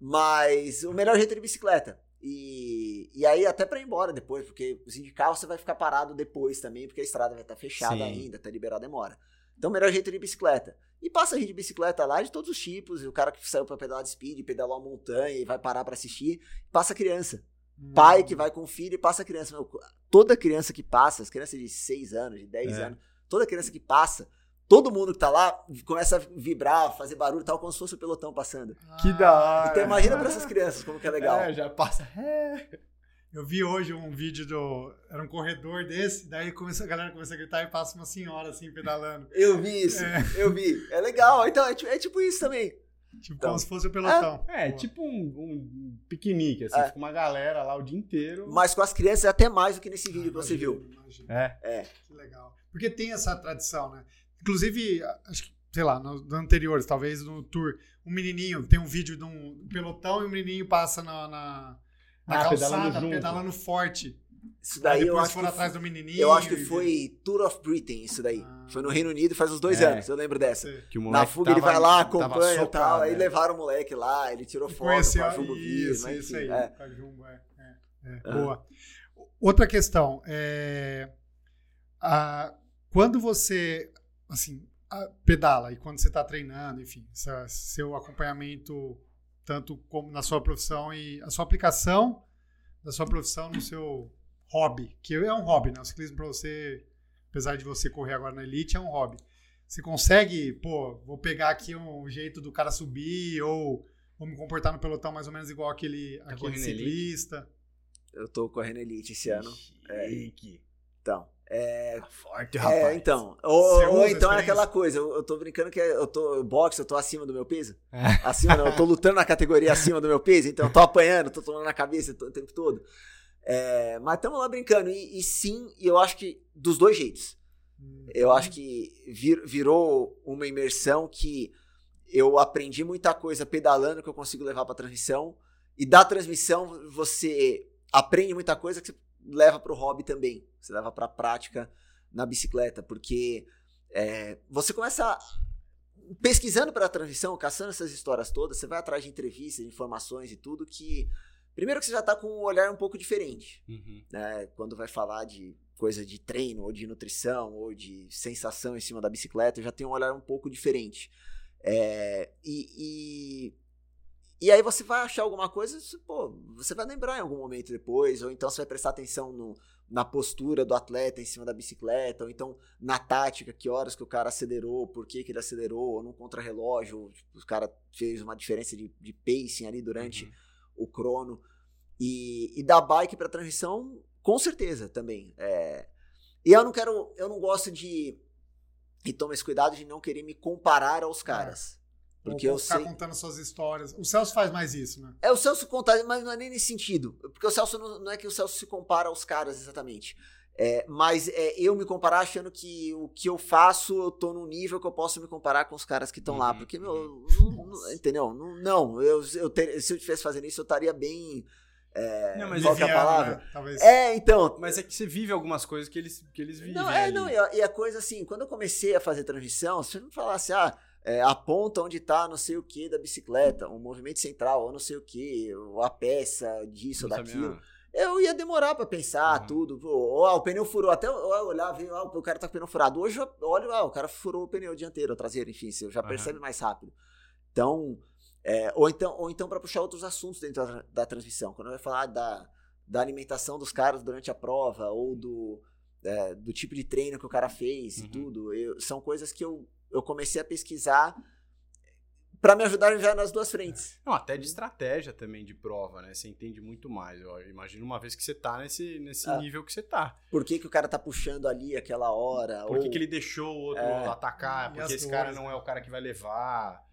Mas o melhor jeito é de bicicleta. E aí até pra ir embora depois, porque assim, de carro você vai ficar parado depois também, porque a estrada vai estar fechada ainda, até liberar demora. Então o melhor jeito é de bicicleta. E passa a gente de bicicleta lá de todos os tipos, e o cara que saiu pra pedalar de speed, pedalar uma montanha e vai parar pra assistir, passa a criança. Pai que vai com o filho e passa a criança. Toda criança que passa, as crianças de 6 anos, de 10 anos, toda criança que passa, todo mundo que tá lá começa a vibrar, fazer barulho e tal, como se fosse o pelotão passando. Que da hora! Então imagina pra essas crianças como que é legal. Já passa. Eu vi hoje um vídeo do... Era um corredor desse, daí a galera começa a gritar e passa uma senhora assim, pedalando. Eu vi isso, eu vi. É legal, então é tipo isso também. Tipo, então, como se fosse o pelotão. Tipo um piquenique, assim, fica uma galera lá o dia inteiro. Mas com as crianças é até mais do que nesse vídeo que você viu. Imagina. Que legal. Porque tem essa tradição, né? Inclusive, acho que, sei lá, nos anteriores, talvez no tour, um menininho, tem um vídeo de um pelotão e um menininho passa na calçada, pedalando forte. Isso daí eu acho que atrás do menininho. Eu acho que foi Tour of Britain, isso daí. Foi no Reino Unido faz uns 2 anos, eu lembro dessa. Que o moleque na fuga ele vai lá, acompanha e tal. Aí levaram o moleque lá, ele tirou foto com a Jumbo Visa. Isso aí, com a Jumbo, boa. Outra questão, quando você, assim, pedala e quando você está treinando, enfim, seu acompanhamento, tanto como na sua profissão e a sua aplicação da sua profissão no seu... hobby, que é um hobby, né? O ciclismo pra você, apesar de você correr agora na elite, é um hobby. Você consegue, vou pegar aqui um jeito do cara subir, ou vou me comportar no pelotão mais ou menos igual aquele ciclista. Eu tô correndo elite esse ano. Então. Tá forte, rapaz. Então. Ou então é aquela coisa, eu tô brincando que eu tô acima do meu peso. Acima não, eu tô lutando na categoria acima do meu peso, então eu tô apanhando, tô tomando na cabeça o tempo todo. Mas estamos lá brincando. E sim, eu acho que dos dois jeitos. Eu acho que virou uma imersão que eu aprendi muita coisa pedalando que eu consigo levar pra transmissão. E da transmissão você aprende muita coisa que você leva pro hobby também. Você leva pra prática na bicicleta, porque você começa pesquisando pra transmissão, caçando essas histórias todas, você vai atrás de entrevistas, de informações e tudo que... Primeiro que você já tá com um olhar um pouco diferente, né? Quando vai falar de coisa de treino, ou de nutrição, ou de sensação em cima da bicicleta, já tem um olhar um pouco diferente. E aí você vai achar alguma coisa, você vai lembrar em algum momento depois, ou então você vai prestar atenção na postura do atleta em cima da bicicleta, ou então na tática, que horas que o cara acelerou, por que ele acelerou, ou no contrarrelógio, ou, tipo, o cara fez uma diferença de pacing ali durante o crono. E da bike para transmissão, com certeza também. E eu não gosto de... E toma esse cuidado de não querer me comparar aos caras. Porque eu sei... contando suas histórias. O Celso faz mais isso, né? O Celso conta, mas não é nem nesse sentido. Porque o Celso não é que o Celso se compara aos caras exatamente. Mas eu me comparar achando que o que eu faço, eu tô num nível que eu posso me comparar com os caras que estão lá. Porque, entendeu? Não, se eu estivesse fazendo isso, eu estaria bem... não, mas qual que é a palavra? Né? Talvez... então... Mas é que você vive algumas coisas que eles vivem. Não, e a coisa assim, quando eu comecei a fazer transmissão, se eu não falasse, a ponta onde tá não sei o que da bicicleta, o movimento central, ou não sei o que, ou a peça disso ou daquilo, eu ia demorar pra pensar tudo. O pneu furou, até eu olhar, ver, o cara tá com o pneu furado. Hoje eu olho, o cara furou o pneu dianteiro, o traseiro, enfim, você já percebe mais rápido. Então... Ou então para puxar outros assuntos dentro da transmissão. Quando eu ia falar da alimentação dos caras durante a prova, ou do tipo de treino que o cara fez e tudo, são coisas que eu comecei a pesquisar para me ajudar já nas duas frentes. Não, até de estratégia também de prova, né? Você entende muito mais. Eu imagino uma vez que você tá nesse nível que você tá. Por que o cara tá puxando ali aquela hora? Por que ele deixou o outro atacar? Porque esse cara não é o cara que vai levar...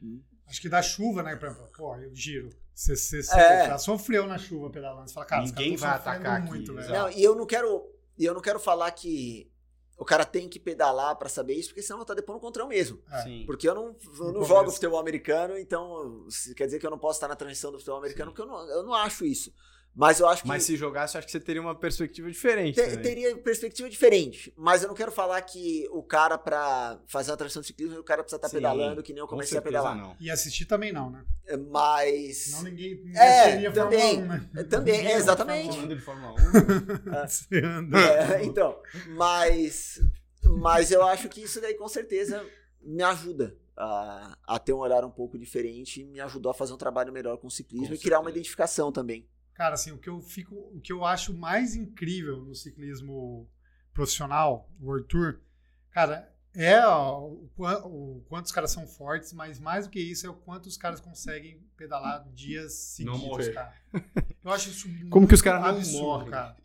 Acho que da chuva, né? Por exemplo, eu giro. Você já sofreu na chuva pedalando. Você fala, cara, ninguém vai atacar muito, aqui, né? Não, e eu não quero falar que o cara tem que pedalar pra saber isso, porque senão eu vou estar depondo contra eu mesmo. Sim. Porque eu não jogo futebol americano, então quer dizer que eu não posso estar na transição do futebol americano, porque eu não acho isso. Mas eu acho que... Mas se jogasse, eu acho que você teria uma perspectiva diferente. Teria perspectiva diferente, mas eu não quero falar que o cara, pra fazer uma transição de ciclismo, o cara precisa estar pedalando, que nem eu comecei a pedalar. Não. E assistir também não, né? Mas... Não, ninguém seria também, Fórmula 1, né? Também, exatamente. Falando de Fórmula 1. Você anda. Então, mas eu acho que isso daí, com certeza, me ajuda a ter um olhar um pouco diferente, me ajudou a fazer um trabalho melhor com o ciclismo e criar uma identificação também. Cara, assim, o que eu acho mais incrível no ciclismo profissional, World Tour, cara, é o quanto os caras são fortes, mas mais do que isso é o quanto os caras conseguem pedalar dias seguidos, não morrer. Cara. Eu acho isso como que os caras não morrem, cara.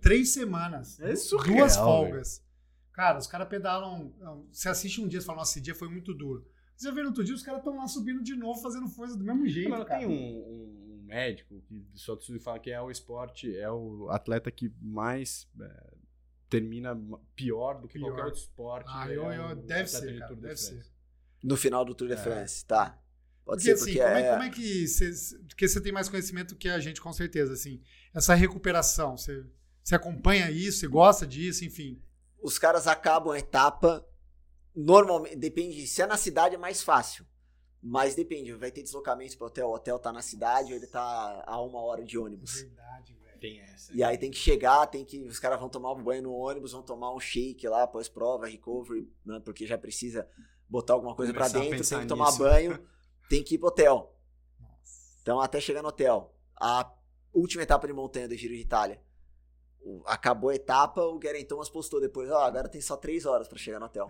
3 semanas, é surreal, 2 folgas. Véio. Cara, os caras pedalam, você assiste um dia e fala, nossa, esse dia foi muito duro. Você vê no outro dia, os caras estão lá subindo de novo, fazendo força do mesmo jeito, cara. Tem um médico que só fala que é o esporte, é o atleta que mais termina pior do que qualquer outro esporte. Deve ser, cara, deve ser. No final do Tour de France, tá. Pode ser, porque... Como é que você... Porque você tem mais conhecimento que a gente, com certeza, assim. Essa recuperação, você acompanha isso, você gosta disso, enfim. Os caras acabam a etapa... Normalmente, depende, se é na cidade é mais fácil, mas depende, vai ter deslocamento pro hotel, o hotel tá na cidade ou ele tá a 1 hora de ônibus. Verdade, velho. Tem essa. E aí tem que chegar, os caras vão tomar um banho no ônibus, vão tomar um shake lá, pós-prova, recovery, né, porque já precisa botar alguma coisa pra dentro, tem que tomar banho, tem que ir pro hotel. Nossa. Então até chegar no hotel. A última etapa de montanha do Giro de Itália. Acabou a etapa, o Geraint Thomas postou depois, agora tem só 3 horas pra chegar no hotel.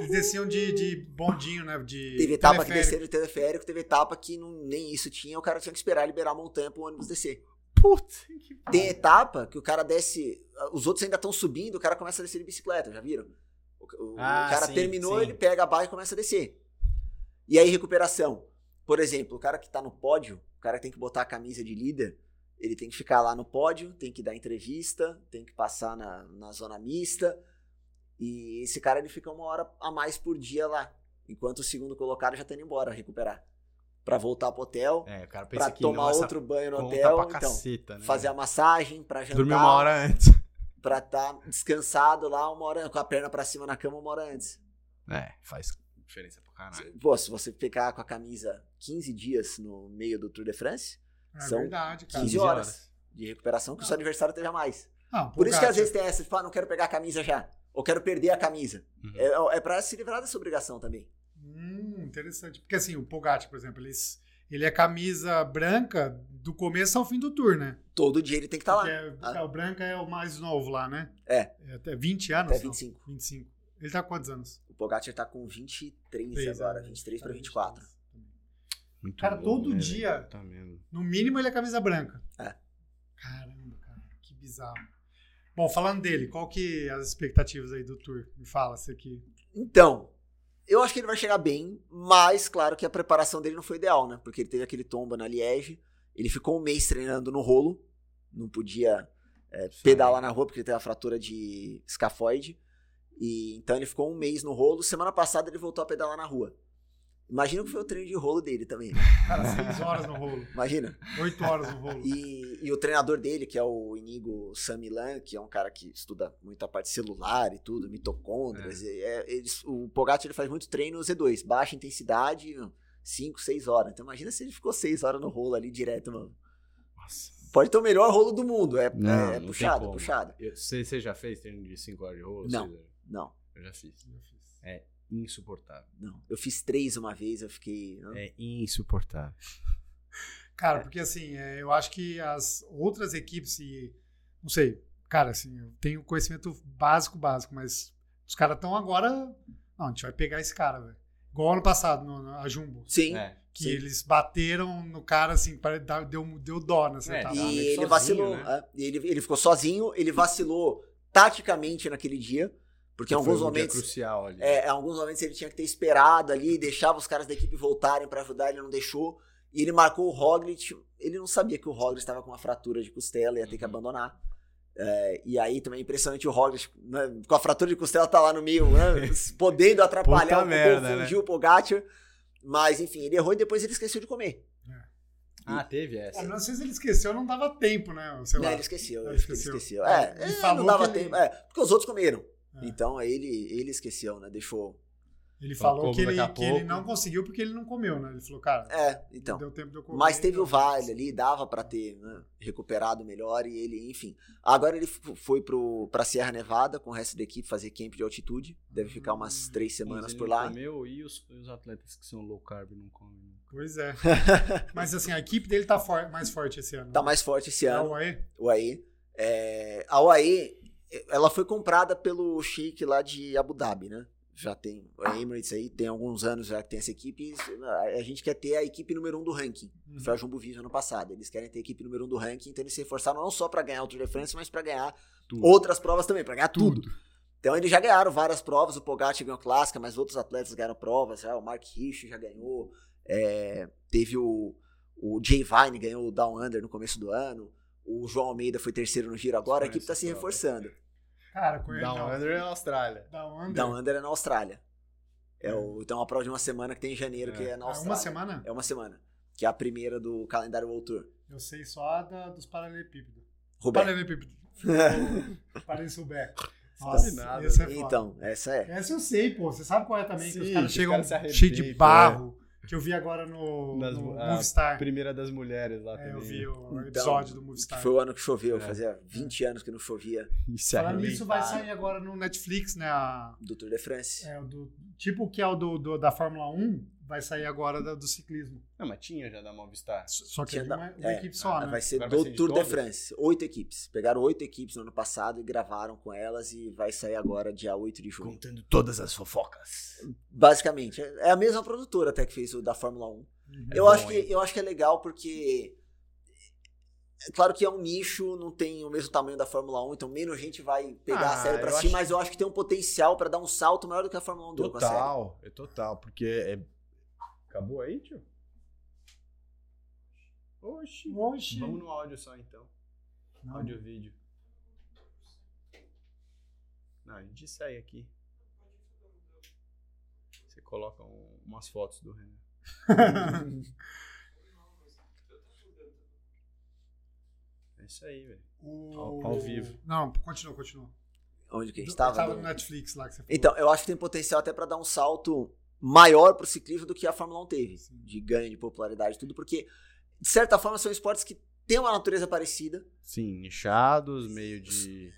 Eles desciam de bondinho, né? Teve etapa que desceram de teleférico, teve etapa que nem isso tinha, o cara tinha que esperar liberar a montanha pro ônibus descer. Puta que pariu. Tem etapa que o cara desce, os outros ainda estão subindo, o cara começa a descer de bicicleta, já viram? O cara terminou, ele pega a barra e começa a descer. E aí, recuperação. Por exemplo, o cara que tá no pódio, o cara que tem que botar a camisa de líder, ele tem que ficar lá no pódio, tem que dar entrevista, tem que passar na zona mista. E esse cara, ele fica 1 hora a mais por dia lá, enquanto o segundo colocado já tá indo embora recuperar. Pra voltar pro hotel, o cara pensa pra que tomar outro banho no hotel, então, caceta, né? Fazer a massagem, pra jantar. Dormir 1 hora antes. Pra estar descansado lá 1 hora, com a perna pra cima na cama 1 hora antes. É, faz diferença pro caralho. Pô, se você ficar com a camisa 15 dias no meio do Tour de France, são verdade, cara, 15 horas de recuperação que o seu adversário esteja mais. Não, por isso que às vezes tem essa, tipo, não quero pegar a camisa já, ou quero perder a camisa. Uhum. É pra se livrar dessa obrigação também. Interessante. Porque assim, o Pogačar, por exemplo, ele é camisa branca do começo ao fim do Tour, né? Todo dia ele tem que estar lá. O branco é o mais novo lá, né? É até 20 anos. Até 25. 25. Ele tá com quantos anos? O Pogačar tá com 23 agora, 23 para 24. Muito cara, bom, todo dia, tá mesmo. No mínimo, ele é camisa branca. É. Caramba, cara, que bizarro. Bom, falando dele, qual que é as expectativas aí do Tour? Me fala, você aqui. Então, eu acho que ele vai chegar bem, mas claro que a preparação dele não foi ideal, né? Porque ele teve aquele tombo na Liège, ele ficou 1 mês treinando no rolo, não podia pedalar na rua porque ele teve a fratura de escafoide, e então ele ficou 1 mês no rolo, semana passada ele voltou a pedalar na rua. Imagina que foi o treino de rolo dele também. Cara, 6 horas no rolo. Imagina. 8 horas no rolo. E o treinador dele, que é o Inigo Samilan, que é um cara que estuda muito a parte celular e tudo, mitocôndrias. O Pogačar, ele faz muito treino Z2, baixa intensidade, 5-6 horas. Então imagina se ele ficou 6 horas no rolo ali direto, mano. Nossa. Pode ter o melhor rolo do mundo. Não puxado, é puxado. Você já fez treino de 5 horas de rolo? Não. Eu já fiz. É. Insuportável. Não, eu fiz 3 uma vez, eu fiquei... Não. É insuportável. Cara, porque assim, eu acho que as outras equipes, e não sei, cara, assim, eu tenho conhecimento básico, mas os caras estão agora... Não, a gente vai pegar esse cara, velho. Igual ano passado, a Jumbo. Sim. Que eles bateram no cara, assim, deu dó nessa etapa. E ele sozinho, vacilou, né? Ele ficou sozinho, ele vacilou taticamente naquele dia. Porque em alguns momentos, crucial ali. Em alguns momentos ele tinha que ter esperado ali, deixava os caras da equipe voltarem pra ajudar, ele não deixou. E ele marcou o Roglic, ele não sabia que o Roglic estava com uma fratura de costela e ia ter que abandonar. E aí também é impressionante o Roglic, né, com a fratura de costela tá lá no meio, né, podendo atrapalhar, confundiu, né? O Pogačar. Mas enfim, ele errou e depois ele esqueceu de comer. Teve essa. Não sei se ele esqueceu, não dava tempo, né? Sei lá. Não, ele esqueceu. Não dava tempo, porque os outros comeram. Então, ele esqueceu, né? Deixou... Ele falou que ele não conseguiu porque ele não comeu, né? Ele falou, cara... então... Deu tempo de eu comer, mas teve o vale ali, dava pra ter, né, recuperado melhor e ele, enfim... Agora ele foi pra Sierra Nevada com o resto da equipe fazer camp de altitude. Deve ficar umas 3 semanas por lá. Comeu, e os atletas que são low carb não comem. Pois é. Mas assim, a equipe dele tá mais forte esse ano. Tá mais forte esse ano. A UAE... Ela foi comprada pelo Sheik lá de Abu Dhabi, né? Já tem a Emirates aí, tem alguns anos já que tem essa equipe. A gente quer ter a equipe número 1 do ranking. Foi a Jumbo Visa ano passado. Eles querem ter a equipe número 1 do ranking, então eles se reforçaram não só para ganhar o Tour de France, mas para ganhar outras provas também, para ganhar tudo. Então eles já ganharam várias provas. O Pogačar ganhou clássica, mas outros atletas ganharam provas. O Mark Hirsch já ganhou. Teve o Jay Vine, ganhou o Down Under no começo do ano. O João Almeida foi 3º no Giro agora, a equipe tá se reforçando. Cara, com ele. Down Under é na Austrália. Down Under é na Austrália. Então, uma prova de uma semana que tem em janeiro, que é na Austrália. É uma semana? É uma semana. Que é a primeira do calendário World Tour. Eu sei só dos paralelepípedos. Paralelepípedo. Paralelepípedo. Nossa, nada. Essa é foda. Então, essa é. Essa eu sei, pô. Você sabe qual é também, que os caras chegam cheio de barro. Que eu vi agora no Movistar. Primeira das mulheres lá também. Eu vi o episódio do Movistar. Foi o ano que choveu, fazia 20 anos que não chovia. Falando nisso, vai sair agora no Netflix, né? Do Tour de France. Tipo que é o da Fórmula 1, vai sair agora do ciclismo. Não, mas tinha já da Movistar. Só que uma equipe só, né? Vai ser do Tour de France, 8 equipes. Pegaram 8 equipes no ano passado e gravaram com elas e vai sair agora dia 8 de junho. Contando todas as fofocas. Basicamente. É a mesma produtora até que fez o da Fórmula 1. Eu acho que é legal porque É claro que é um nicho, não tem o mesmo tamanho da Fórmula 1, então menos gente vai pegar a série pra assistir, mas eu acho que tem um potencial pra dar um salto maior do que a Fórmula 1 deu com a série. Total, porque Acabou aí, tio? Oxi. Vamos no áudio só, então. Áudio e vídeo. Não, a gente sai aqui. Você coloca umas fotos do Renan. É isso aí, velho. Ao vivo. Não, continua. Onde que a gente estava? Estava no Netflix lá que você falou. Então, eu acho que tem potencial até para dar um salto maior pro ciclismo do que a Fórmula 1 teve. Sim. De ganho de popularidade, tudo, porque de certa forma são esportes que têm uma natureza parecida. Sim, nichados, meio de...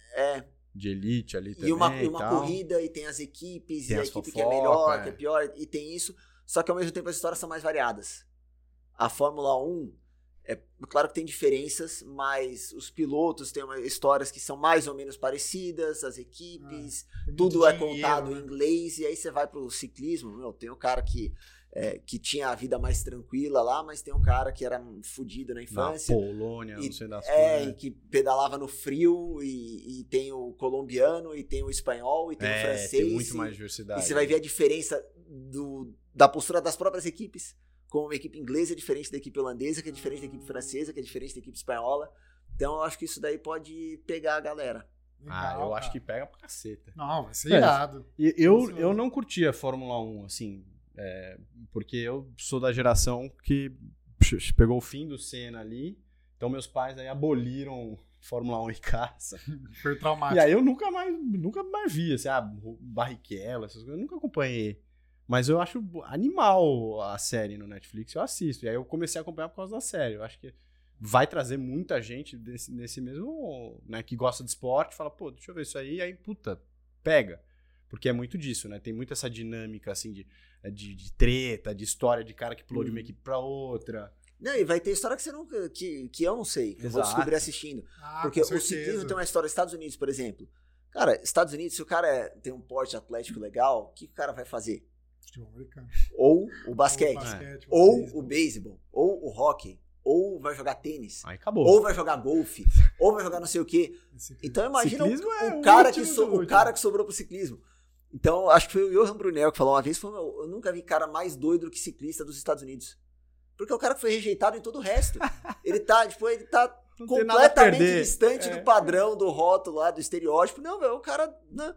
de elite ali também. E uma corrida, e tem as equipes, tem e a equipe fofoca, que é melhor, que é pior, e tem isso. Só que ao mesmo tempo as histórias são mais variadas. A Fórmula 1, claro que tem diferenças, mas os pilotos têm histórias que são mais ou menos parecidas, as equipes, tudo é contado em inglês, e aí você vai pro ciclismo, tem um cara que tinha a vida mais tranquila lá, mas tem um cara que era fodido na infância. Na Polônia, não sei das coisas. E que pedalava no frio, e tem o colombiano, e tem o espanhol, e tem o francês. Tem muito mais diversidade. E você vai ver a diferença da postura das próprias equipes, como uma equipe inglesa é diferente da equipe holandesa, que é diferente da equipe francesa, que é diferente da equipe espanhola. Então eu acho que isso daí pode pegar a galera. Eu acho que pega pra caceta. Não, vai ser irado. Eu não curti a Fórmula 1, assim... porque eu sou da geração que pegou o fim do Senna ali, então meus pais aí aboliram Fórmula 1 e caça. Foi traumático. E aí eu nunca mais vi, assim, Barrichello, essas coisas, eu nunca acompanhei. Mas eu acho animal a série no Netflix, eu assisto. E aí eu comecei a acompanhar por causa da série. Eu acho que vai trazer muita gente nesse mesmo, né, que gosta de esporte, fala, pô, deixa eu ver isso aí, e aí, puta, pega. Porque é muito disso, né? Tem muito essa dinâmica, assim, de treta, de história de cara que pulou de uma equipe pra outra. Não, e vai ter história que você nunca... que eu não sei, que eu vou descobrir assistindo. Porque o ciclismo tem uma história dos Estados Unidos, por exemplo. Cara, Estados Unidos, se o cara tem um porte atlético legal, o que o cara vai fazer? Ou o basquete, ou o beisebol, ou o hockey, ou vai jogar tênis, aí acabou. Ou vai jogar golfe, ou vai jogar não sei o quê. Então imagina o cara que sobrou pro ciclismo. Então, acho que foi o Johan Brunel que falou uma vez, eu nunca vi cara mais doido do que ciclista dos Estados Unidos. Porque é o cara que foi rejeitado em todo o resto. Ele tá completamente distante do padrão, do rótulo lá, do estereótipo. Não, velho, o cara... Não,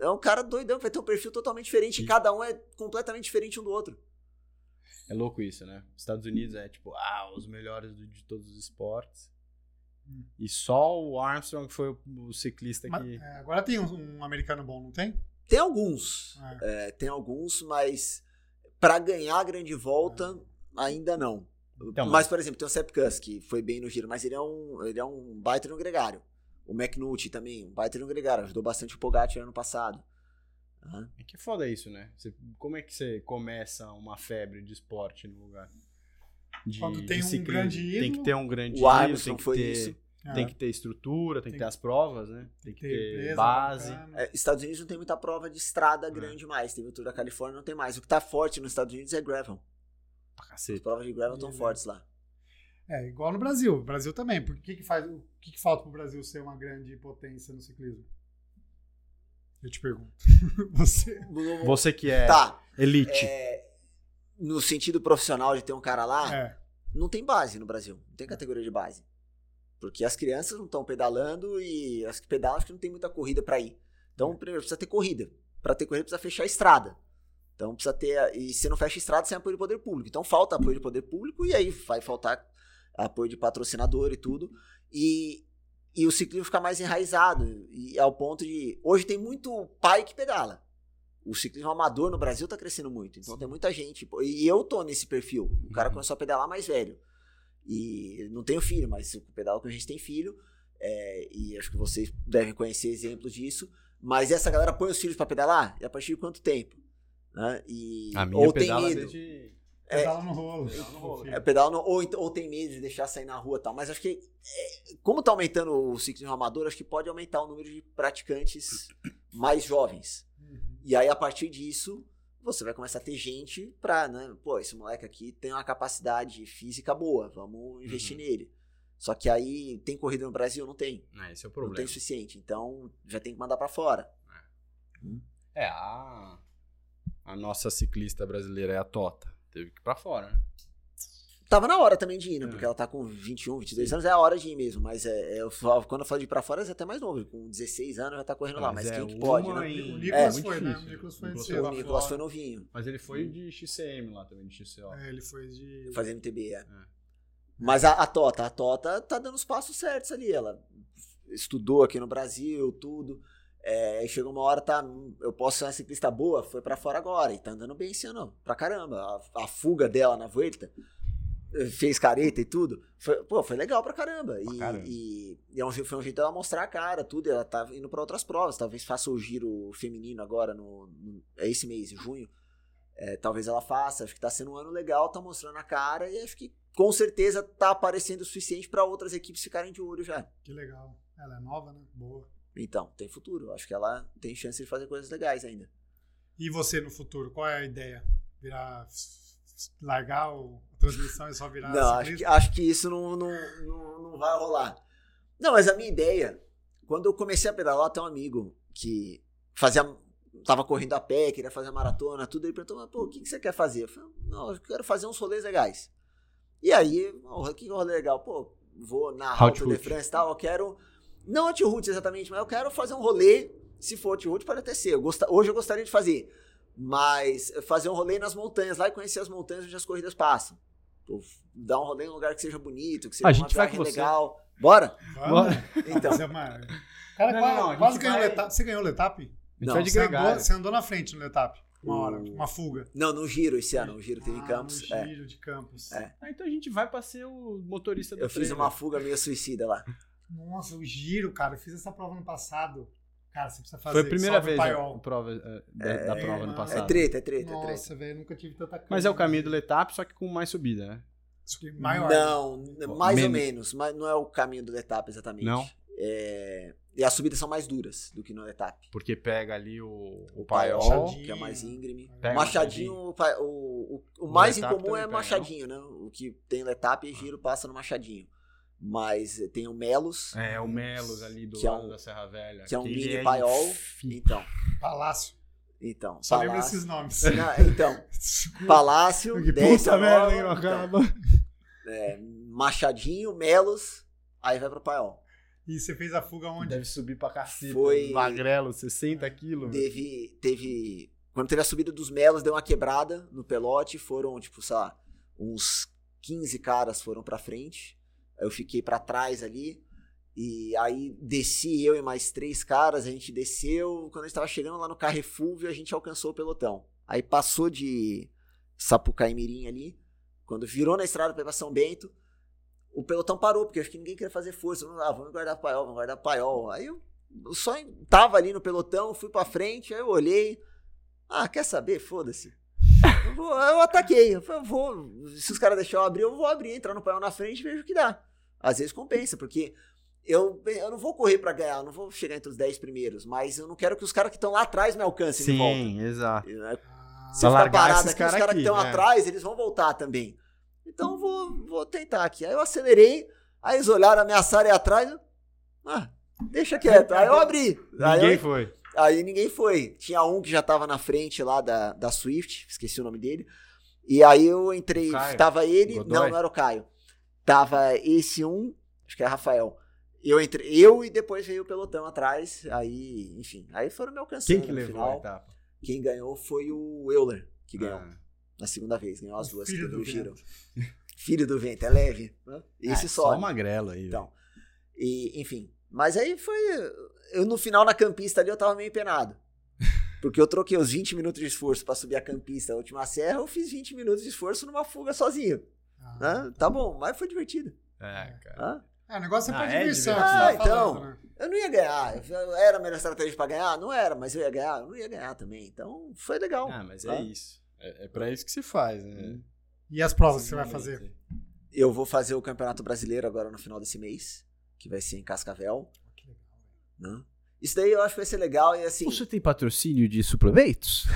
é um cara doidão, vai ter um perfil totalmente diferente. E cada um é completamente diferente um do outro. É louco isso, né? Estados Unidos é tipo, os melhores de todos os esportes. E só o Armstrong foi o ciclista que... Agora tem um americano bom, não tem? Tem alguns, mas para ganhar a grande volta, ainda não. Então, mas, por exemplo, tem o Sepp Kuss, que foi bem no giro, mas ele é um baita no gregário. O McNulty também, um baita no gregário, ajudou bastante o Pogačar ano passado. Uhum. É que é foda isso, né? Como é que você começa uma febre de esporte no lugar? Quando tem um grande ídolo... Tem que ter um grande ídolo, tem que foi ter... Isso. Tem que ter estrutura, tem que ter as provas, né? Tem que ter base. Estados Unidos não tem muita prova de estrada grande mais. Teve o Tour da Califórnia, não tem mais. O que tá forte nos Estados Unidos é gravel. Pra cacete. As provas de gravel estão fortes lá. Igual no Brasil. O Brasil também. Por que que falta pro Brasil ser uma grande potência no ciclismo? Eu te pergunto. Você que é elite. No sentido profissional de ter um cara lá, não tem base no Brasil. Não tem categoria de base. Porque as crianças não estão pedalando e as que pedalam acho que não tem muita corrida para ir. Então, primeiro, precisa ter corrida. Para ter corrida, precisa fechar a estrada. Então, precisa ter... E se não fecha a estrada, sem apoio do poder público. Então, falta apoio do poder público e aí vai faltar apoio de patrocinador e tudo. E o ciclismo fica mais enraizado. E ao ponto de... Hoje tem muito pai que pedala. O ciclismo amador no Brasil está crescendo muito. Então, tem muita gente. E eu tô nesse perfil. O cara começou a pedalar mais velho. E não tenho filho, mas o pedal que a gente tem filho, e acho que vocês devem conhecer exemplos disso, mas essa galera põe os filhos para pedalar, e a partir de quanto tempo? Né? Ou tem medo. Pedala no rolo. Ou tem medo de deixar sair na rua e tal, mas acho que, como está aumentando o ciclismo amador, acho que pode aumentar o número de praticantes mais jovens. E aí, a partir disso... Você vai começar a ter gente pra, né? Pô, esse moleque aqui tem uma capacidade física boa, vamos investir nele. Só que aí tem corrida no Brasil? Não tem. É, esse é o problema. Não tem o suficiente. Então já tem que mandar pra fora. A nossa ciclista brasileira é a Tota. Teve que ir pra fora, né? Tava na hora também de ir, né? Porque ela tá com 21, 22 anos, é a hora de ir mesmo. Mas quando eu falo de ir pra fora, é até mais novo. Com 16 anos já tá correndo lá. Mas quem que pode, né? O Nicolas foi, né? O Nicolas foi novinho. Mas ele foi de XCM lá também, de XCO. É, ele foi de... Fazendo MTB, Mas a Tota tá dando os passos certos ali. Ela estudou aqui no Brasil, tudo. Chegou uma hora, tá, eu posso ser uma ciclista boa, foi pra fora agora. E tá andando bem esse ano, pra caramba. A fuga dela na Vuelta... fez careta e tudo, foi legal pra caramba, foi um jeito dela mostrar a cara, tudo, ela tá indo pra outras provas, talvez faça o giro feminino agora, é esse mês, em junho, talvez ela faça, acho que tá sendo um ano legal, tá mostrando a cara e acho que com certeza tá aparecendo o suficiente pra outras equipes ficarem de olho já. Que legal, ela é nova, né? Boa. Então, tem futuro, acho que ela tem chance de fazer coisas legais ainda. E você no futuro, qual é a ideia? Largar o... transmissão é só virar... Não, acho que isso não vai rolar. Não, mas a minha ideia... Quando eu comecei a pedalar, tem um amigo que tava correndo a pé, queria fazer maratona, tudo. Ele perguntou, mas, pô, o que você quer fazer? Eu falei, não, eu quero fazer uns rolês legais. E aí, o que é um rolê legal? Pô, vou na Tour de France e tal, eu quero... Não Outroute exatamente, mas eu quero fazer um rolê, se for Outroute, pode até ser. Hoje eu gostaria de fazer... Mas fazer um rolê nas montanhas lá e conhecer as montanhas onde as corridas passam. Dar um rolê em um lugar que seja bonito, que seja uma viagem legal. Bora? Bora. Então. Cara, quase ganhou o Letap. Você ganhou o Letap? Você andou na frente no Letap. Uma hora, uma fuga. Não, no giro esse ano. O giro teve Campos. No giro de Campos. Então a gente vai pra ser o motorista do trem. Eu fiz uma fuga meio suicida lá. Nossa, o giro, cara. Eu fiz essa prova no passado. Cara, você precisa fazer. Foi a primeira vez a prova, da prova no passado. É treta. Nossa, velho, nunca tive tanta coisa. Mas é o caminho do Letap, só que com mais subida, né? Maior. Não, mais ou menos. Mas não é o caminho do Letap exatamente. Não? E as subidas são mais duras do que no Letap. Porque pega ali o paiol, que é mais íngreme. Machadinho. O mais incomum é machadinho, né? O que tem Letap e giro passa no machadinho. Mas tem o Melos. O Melos ali do lado da Serra Velha. Que é um mini paiol. Então. Palácio. Então. Só lembra esses nomes. Então. Palácio. Puta merda, hein, acaba. Machadinho, Melos. Aí vai pro paiol. E você fez a fuga onde? Deve subir pra cacete. Foi. Magrelo, 60 quilos. Quando teve a subida dos Melos, deu uma quebrada no pelote. Foram, sei lá, uns 15 caras foram pra frente. Eu fiquei pra trás ali, e aí desci eu e mais 3 caras, a gente desceu, quando a gente tava chegando lá no Carrefour, a gente alcançou o pelotão. Aí passou de Sapucaí Mirim ali, quando virou na estrada pra São Bento, o pelotão parou, porque acho que ninguém queria fazer força, vamos guardar paiol. Aí eu só tava ali no pelotão, fui pra frente, aí eu olhei, quer saber? Foda-se. Eu ataquei, se os caras deixarem eu abrir, entrar no paiol na frente e vejo o que dá. Às vezes compensa, porque eu não vou correr pra ganhar, não vou chegar entre os 10 primeiros, mas eu não quero que os caras que estão lá atrás me alcancem. Sim, de volta. Exato. Se eu ficar parado aqui, os caras que estão atrás, eles vão voltar também. Então eu vou tentar aqui. Aí eu acelerei, aí eles olharam, ameaçaram aí atrás, deixa quieto. Aí eu abri. Aí ninguém foi. Tinha um que já tava na frente lá da Swift, esqueci o nome dele. E aí eu entrei, Caio. Tava ele... Godoy. Não era o Caio. Tava esse acho que é Rafael. Eu entrei, e depois veio o pelotão atrás, aí, enfim. Aí foram me alcançando. Quem que levou final, a etapa? Quem ganhou foi o Euler, que ganhou na segunda vez. Ganhou as duas, que fugiram. Filho do vento, é leve. Esse só uma grela aí. Então, enfim. Mas aí foi... Eu, no final, na campista ali, eu tava meio penado. Porque eu troquei os 20 minutos de esforço pra subir a campista, a última serra, eu fiz 20 minutos de esforço numa fuga sozinho. Tá bom, mas foi divertido. Cara. O negócio é pra diversão. Eu não ia ganhar. Era a melhor estratégia pra ganhar? Não era, mas eu ia ganhar. Eu não ia ganhar também. Então, foi legal. Mas é isso. É pra isso que se faz, né? E as provas que você vai fazer? Eu vou fazer o Campeonato Brasileiro agora no final desse mês, que vai ser em Cascavel. Não? Isso daí eu acho que vai ser legal e assim... Você tem patrocínio de suplementos?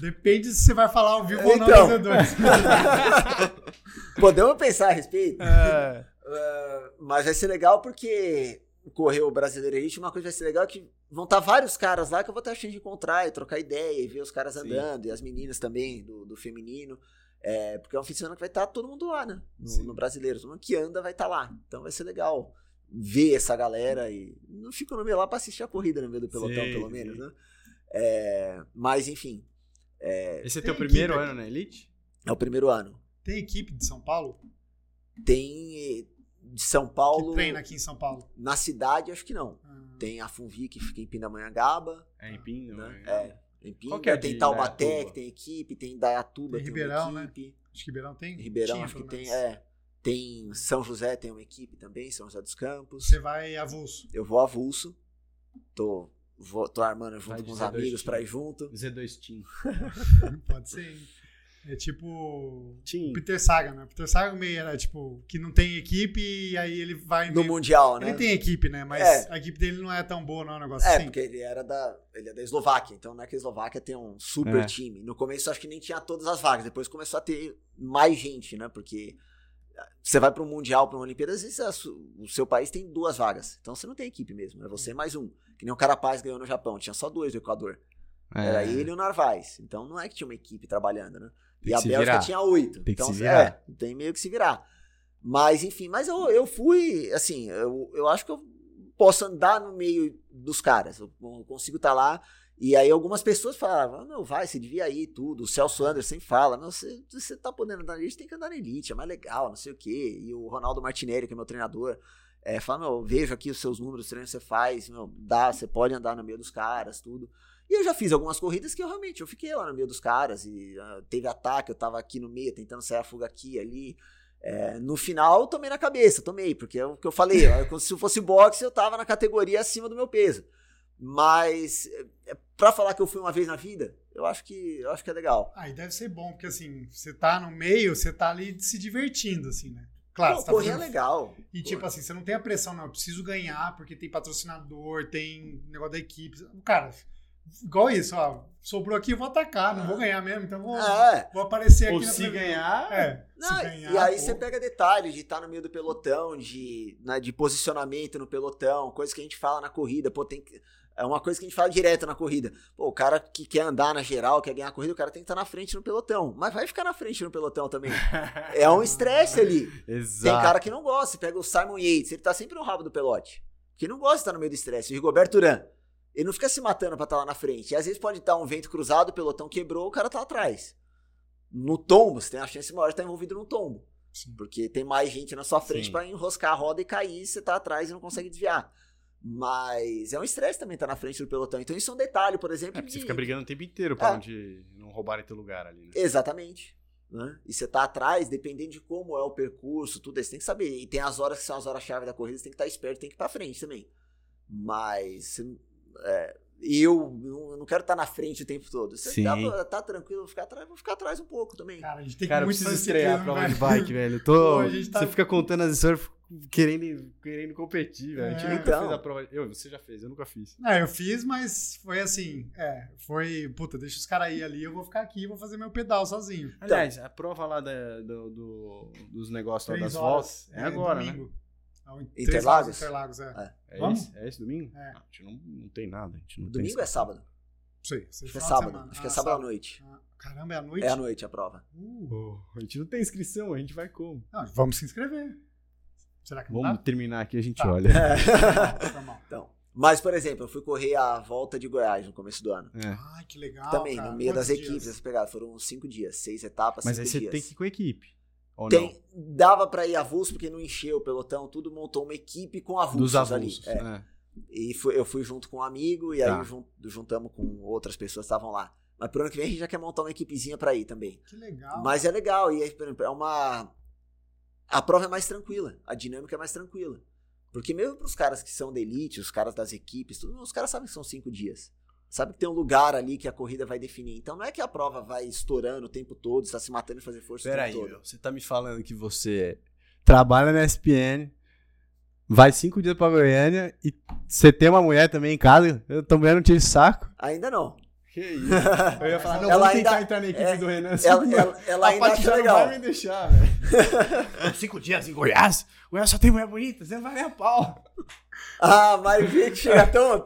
Depende se você vai falar ao vivo ou não. Então. Podemos pensar a respeito? É. Mas vai ser legal porque correr o Brasileiro Elite, uma coisa vai ser legal é que vão estar vários caras lá que eu vou estar achando de encontrar e trocar ideia e ver os caras andando. Sim. E as meninas também, do feminino. É, porque é um fim de semana que vai estar todo mundo lá, né? No Brasileiro. Todo mundo que anda vai estar lá. Então vai ser legal ver essa galera e não fico no meio lá pra assistir a corrida no meio do pelotão, sim, pelo menos, né? É, mas, enfim. Esse é teu primeiro ano na Elite? É o primeiro ano. Tem equipe de São Paulo? Tem de São Paulo. Que treina aqui em São Paulo? Na cidade, acho que não. Tem a Funvi, que fica em Pindamonhangaba. É, em Pindamonhangaba. Né? É, em Pindamonhangaba. Tem Taubaté, que tem equipe. Tem Dayatuba, tem Ribeirão, uma equipe. Né? Acho que Ribeirão tem. Ribeirão, acho que tem, Tem São José, tem uma equipe também, São José dos Campos. Você vai avulso? Eu vou avulso. Tô armando junto com os amigos pra ir junto. Z2 Team. Pode ser, hein? É tipo Team. Peter Sagan, né? Peter Sagan meio era tipo que não tem equipe e aí ele vai... No meio... Mundial, né? Ele tem equipe, né? Mas a equipe dele não é tão boa, não, é um negócio assim. É, porque ele é da Eslováquia. Então não é que a Eslováquia tem um super time. No começo acho que nem tinha todas as vagas. Depois começou a ter mais gente, né? Porque... Você vai para um Mundial, para uma Olimpíada, às vezes o seu país tem 2 vagas. Então você não tem equipe mesmo, é você mais um. Que nem o Carapaz ganhou no Japão, tinha só 2 do Equador. Era ele e o Narváez. Então não é que tinha uma equipe trabalhando, né? E a Bélgica tinha 8. Tem então tem meio que se virar. Mas enfim, mas eu fui, assim, eu acho que eu posso andar no meio dos caras. Eu consigo estar lá. E aí algumas pessoas falavam, não, vai, você devia ir tudo. O Celso Anderson sempre fala, não, você tá podendo andar na Elite, tem que andar na Elite, é mais legal, não sei o quê. E o Ronaldo Martinelli, que é meu treinador, fala, meu, vejo aqui os seus números, os treinos que você faz, meu, dá, você pode andar no meio dos caras, tudo. E eu já fiz algumas corridas que eu fiquei lá no meio dos caras, e teve ataque, eu tava aqui no meio, tentando sair a fuga aqui, ali. No final, eu tomei na cabeça, porque é o que eu falei, se fosse boxe, eu tava na categoria acima do meu peso. Mas pra falar que eu fui uma vez na vida, eu acho que é legal. Aí deve ser bom, porque assim, você tá no meio, você tá ali se divertindo, assim, né? Claro, você tá fazendo... é legal. E tipo assim, você não tem a pressão, não, eu preciso ganhar, porque tem patrocinador, tem negócio da equipe. Cara, igual isso, ó, sobrou aqui, eu vou atacar, não vou ganhar mesmo, então vou aparecer aqui. Ou se ganhar... se ganhar... E aí você pega detalhes de estar no meio do pelotão, de posicionamento no pelotão, coisa que a gente fala na corrida, é uma coisa que a gente fala direto na corrida. Pô, o cara que quer andar na geral, quer ganhar a corrida, o cara tem que estar na frente no pelotão. Mas vai ficar na frente no pelotão também. É um estresse ali. Exato. Tem cara que não gosta. Você pega o Simon Yates, ele tá sempre no rabo do pelote. Que não gosta de estar no meio do estresse. O Rigoberto Urán, ele não fica se matando pra estar lá na frente. E às vezes pode estar um vento cruzado, o pelotão quebrou, o cara tá atrás. No tombo, você tem a chance maior de estar envolvido no tombo. Sim. Porque tem mais gente na sua frente pra enroscar a roda e cair, você tá atrás e não consegue desviar. Mas é um estresse também estar na frente do pelotão. Então isso é um detalhe, por exemplo... Você fica brigando o tempo inteiro pra onde não roubarem teu lugar ali, né? Exatamente. Né? E você tá atrás, dependendo de como é o percurso, tudo isso, você tem que saber. E tem as horas que são as horas-chave da corrida, você tem que estar esperto, tem que ir pra frente também. Mas eu não quero estar na frente o tempo todo. Você tá tranquilo, vou ficar atrás um pouco também. Cara, a gente tem muito preciso estrear a prova de bike, velho. Você fica contando as histórias... Querendo competir, velho. A gente nunca fez a prova. Você já fez, eu nunca fiz. Não, eu fiz, mas foi assim. Foi, puta, deixa os caras ir ali, eu vou ficar aqui e vou fazer meu pedal sozinho. Aliás, a prova lá dos negócios lá das voltas é agora, domingo, né? Interlagos? Interlagos, Vamos? É esse domingo? É. Ah, a gente não tem nada. A gente não domingo tem é sábado? Sei. Acho que é sábado. Acho que é sábado à noite. Caramba, é à noite? É à noite a prova. A gente não tem inscrição, a gente vai como? Não, vamos se inscrever. Será que vamos terminar aqui e a gente olha. Então, mas, por exemplo, eu fui correr a volta de Goiás no começo do ano. Ah, que legal. Também, cara, no meio das equipes, vocês pegaram. Foram 5 dias, 6 etapas. Mas aí você tem que ir com a equipe. Ou não? Dava pra ir avulso, porque não encheu o pelotão, tudo montou uma equipe com avulsos ali. E eu fui junto com um amigo e aí juntamos com outras pessoas que estavam lá. Mas pro ano que vem a gente já quer montar uma equipezinha pra ir também. Que legal. Mas é legal. E aí, por exemplo, a prova é mais tranquila, a dinâmica é mais tranquila. Porque mesmo para os caras que são da elite, os caras das equipes, tudo, os caras sabem que são 5 dias. Sabem que tem um lugar ali que a corrida vai definir. Então não é que a prova vai estourando o tempo todo, está se matando e fazer força o tempo todo. Peraí, você tá me falando que você trabalha na ESPN, vai 5 dias pra Goiânia e você tem uma mulher também em casa, eu também não tive saco. Ainda não. Que isso? Eu ia falar, não, ela vamos ainda, tentar entrar na equipe do Renan. Ela ainda acha legal. Não vai me deixar, velho. 5 dias em Goiás? Goiás só tem mulher bonita, você não vai nem a pau. Ah, mas vi que chega tão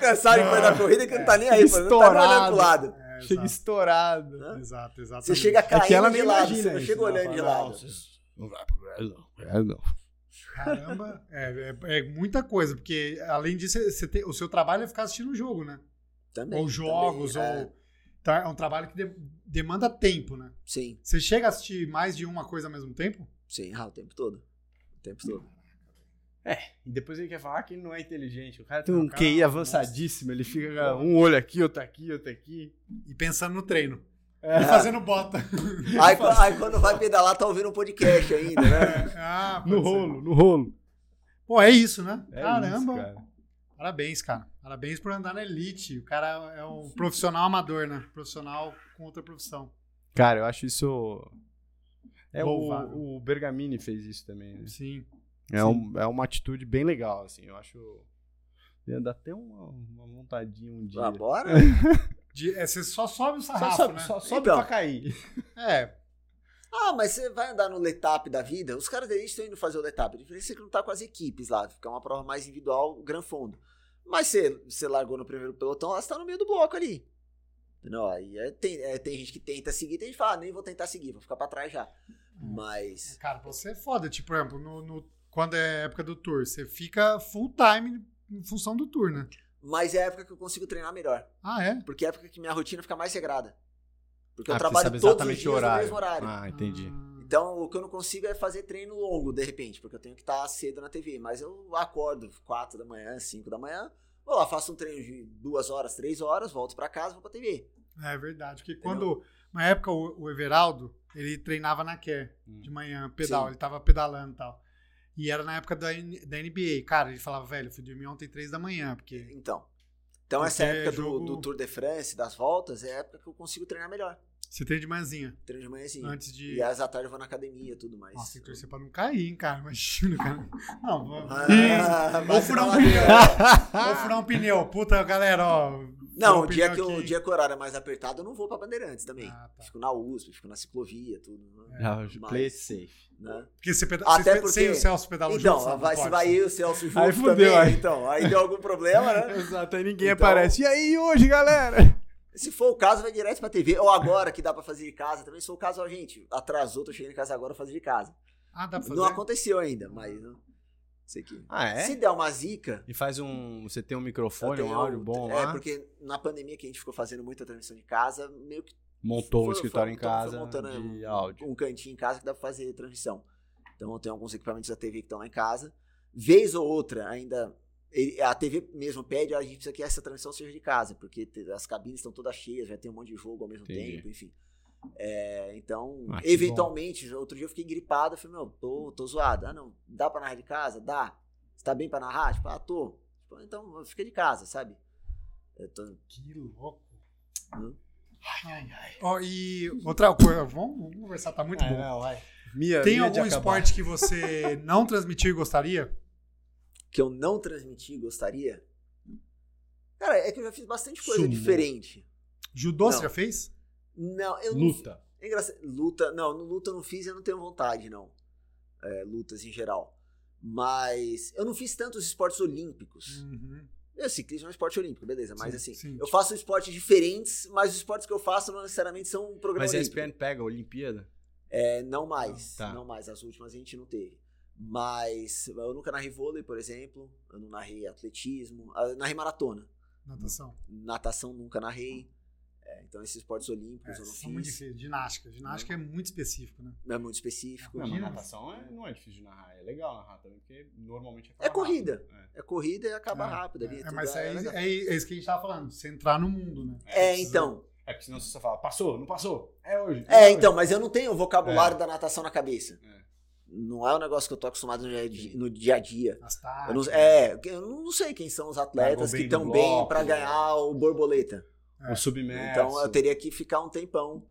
cansado depois da corrida que não tá nem aí, não tá olhando pro lado. É, chega estourado. Né? Exato, exatamente. Você chega caindo de lado, você não chega olhando de lado. Não vai pro Goiás, não. Caramba, é muita coisa, porque além disso, o seu trabalho é ficar assistindo o jogo, né? Também, ou jogos, também, ou... Tá, é um trabalho que demanda tempo, né? Sim. Você chega a assistir mais de uma coisa ao mesmo tempo? Sim, o tempo todo. O tempo todo. É, e depois ele quer falar que ele não é inteligente. O cara tem um QI avançadíssimo, ele fica um olho aqui, outro aqui, outro aqui. E pensando no treino. É. Fazendo bota. Aí quando vai pedalar, tá ouvindo um podcast ainda, né? No rolo. Pô, é isso, né? É caramba. Isso, cara. Parabéns, cara. Parabéns por andar na elite. O cara é um profissional amador, né? Profissional com outra profissão. Cara, eu acho isso... O Bergamini fez isso também, né? Sim. É uma atitude bem legal, assim. Eu acho... Dá até uma vontadinha um dia. Ah, bora? Você só sobe o sarrafo, né? Só sobe então, pra cair. É. Ah, mas você vai andar no letap da vida? Os caras deles estão indo fazer o letap. A diferença é que não tá com as equipes lá. Fica uma prova mais individual, o Gran Fondo. Mas você largou no primeiro pelotão, lá você tá no meio do bloco ali. Entendeu? Aí tem gente que tenta seguir, tem gente que fala, nem vou tentar seguir, vou ficar pra trás já. Mas... Cara, pra você é foda. Tipo, por exemplo, quando é época do tour, você fica full time em função do tour, né? Mas é a época que eu consigo treinar melhor. Ah, é? Porque é a época que minha rotina fica mais regrada. Porque eu trabalho todos os dias no mesmo horário. Ah, entendi. Então, o que eu não consigo é fazer treino longo, de repente, porque eu tenho que estar cedo na TV. Mas eu acordo 4 da manhã, 5 da manhã, vou lá, faço um treino de 2 horas, 3 horas, volto pra casa, vou pra TV. É verdade, porque quando... Na época, o Everaldo, ele treinava na Care, de manhã, pedal. Sim. Ele tava pedalando e tal. E era na época da NBA. Cara, ele falava, velho, eu fui dormir ontem 3 da manhã, porque... Então essa época do Tour de France, das voltas, é a época que eu consigo treinar melhor. Você treina de manhãzinha? Treino de manhãzinha. Antes de... E às da tarde eu vou na academia e tudo mais. Nossa, tem que torcer pra não cair, hein, cara. Imagina, cara. Não, vamos... vou furar um pneu. Vou furar um pneu. Puta, galera, ó... Não, o dia que o horário é mais apertado, eu não vou pra Bandeirantes também. Ah, tá. Fico na USP, fico na ciclovia, tudo. Né? Não, play safe. Né? Porque sem o Celso pedalou junto. Então, se vai eu, o Celso junto aí fudeu, também. Aí. Então, aí deu algum problema, né? Exato, aí ninguém aparece. E aí, hoje, galera? Se for o caso, vai direto pra TV. Ou agora, que dá pra fazer de casa também. Se for o caso, ó, gente, atrasou, tô chegando em casa agora, fazer de casa. Ah, dá pra fazer? Não aconteceu ainda, mas... Sei que. Ah, é? Se der uma zica... E faz Você tem um microfone, um áudio bom lá? É, porque na pandemia que a gente ficou fazendo muita transmissão de casa, meio que... Montou o escritório em casa de áudio. Um cantinho em casa que dá pra fazer transmissão. Então eu tenho alguns equipamentos da TV que estão lá em casa. Vez ou outra, ainda... A TV mesmo pede, a gente precisa que essa transmissão seja de casa, porque as cabines estão todas cheias, já tem um monte de jogo ao mesmo tempo, enfim. É, então, eventualmente, outro dia eu fiquei gripado, eu falei, tô zoado. Ah, não, dá pra narrar de casa? Dá. Você tá bem pra narrar? Tipo, tô. Então, fica de casa, sabe? Que louco. Ai. Oh, e outra coisa, vamos conversar, tá muito bom. Não, vai. Tem algum esporte que você não transmitiu e gostaria? Que eu não transmiti e gostaria? Cara, é que eu já fiz bastante coisa diferente. Judô você já fez? Não, eu luta. Não, luta, não, luta eu não fiz, eu não tenho vontade, não. Lutas em geral. Mas eu não fiz tantos esportes olímpicos. Uhum. Ciclismo é um esporte olímpico, beleza, mas sim, assim, sim. Eu faço esportes diferentes, mas os esportes que eu faço não necessariamente são um programa olímpico. Mas a ESPN pega a Olimpíada? Não mais, as últimas a gente não teve. Mas eu nunca narrei vôlei, por exemplo, eu não narrei atletismo, eu narrei maratona. Natação nunca narrei. Então, esses esportes olímpicos eu não fiz. Muito difícil. Ginástica é muito específico, né? É muito específico. Não, mas natação não é difícil de narrar. É legal narrar também, porque normalmente acaba corrida. É corrida e acaba rápido ali. É isso que a gente tava falando. Você entrar no mundo, né? Então. Porque senão você só fala, passou, não passou. É hoje. Então, mas eu não tenho o vocabulário da natação na cabeça. Não é um negócio que eu tô acostumado no dia a dia. Eu não sei quem são os atletas que estão bem para ganhar o borboleta. O submerso. Então eu teria que ficar um tempão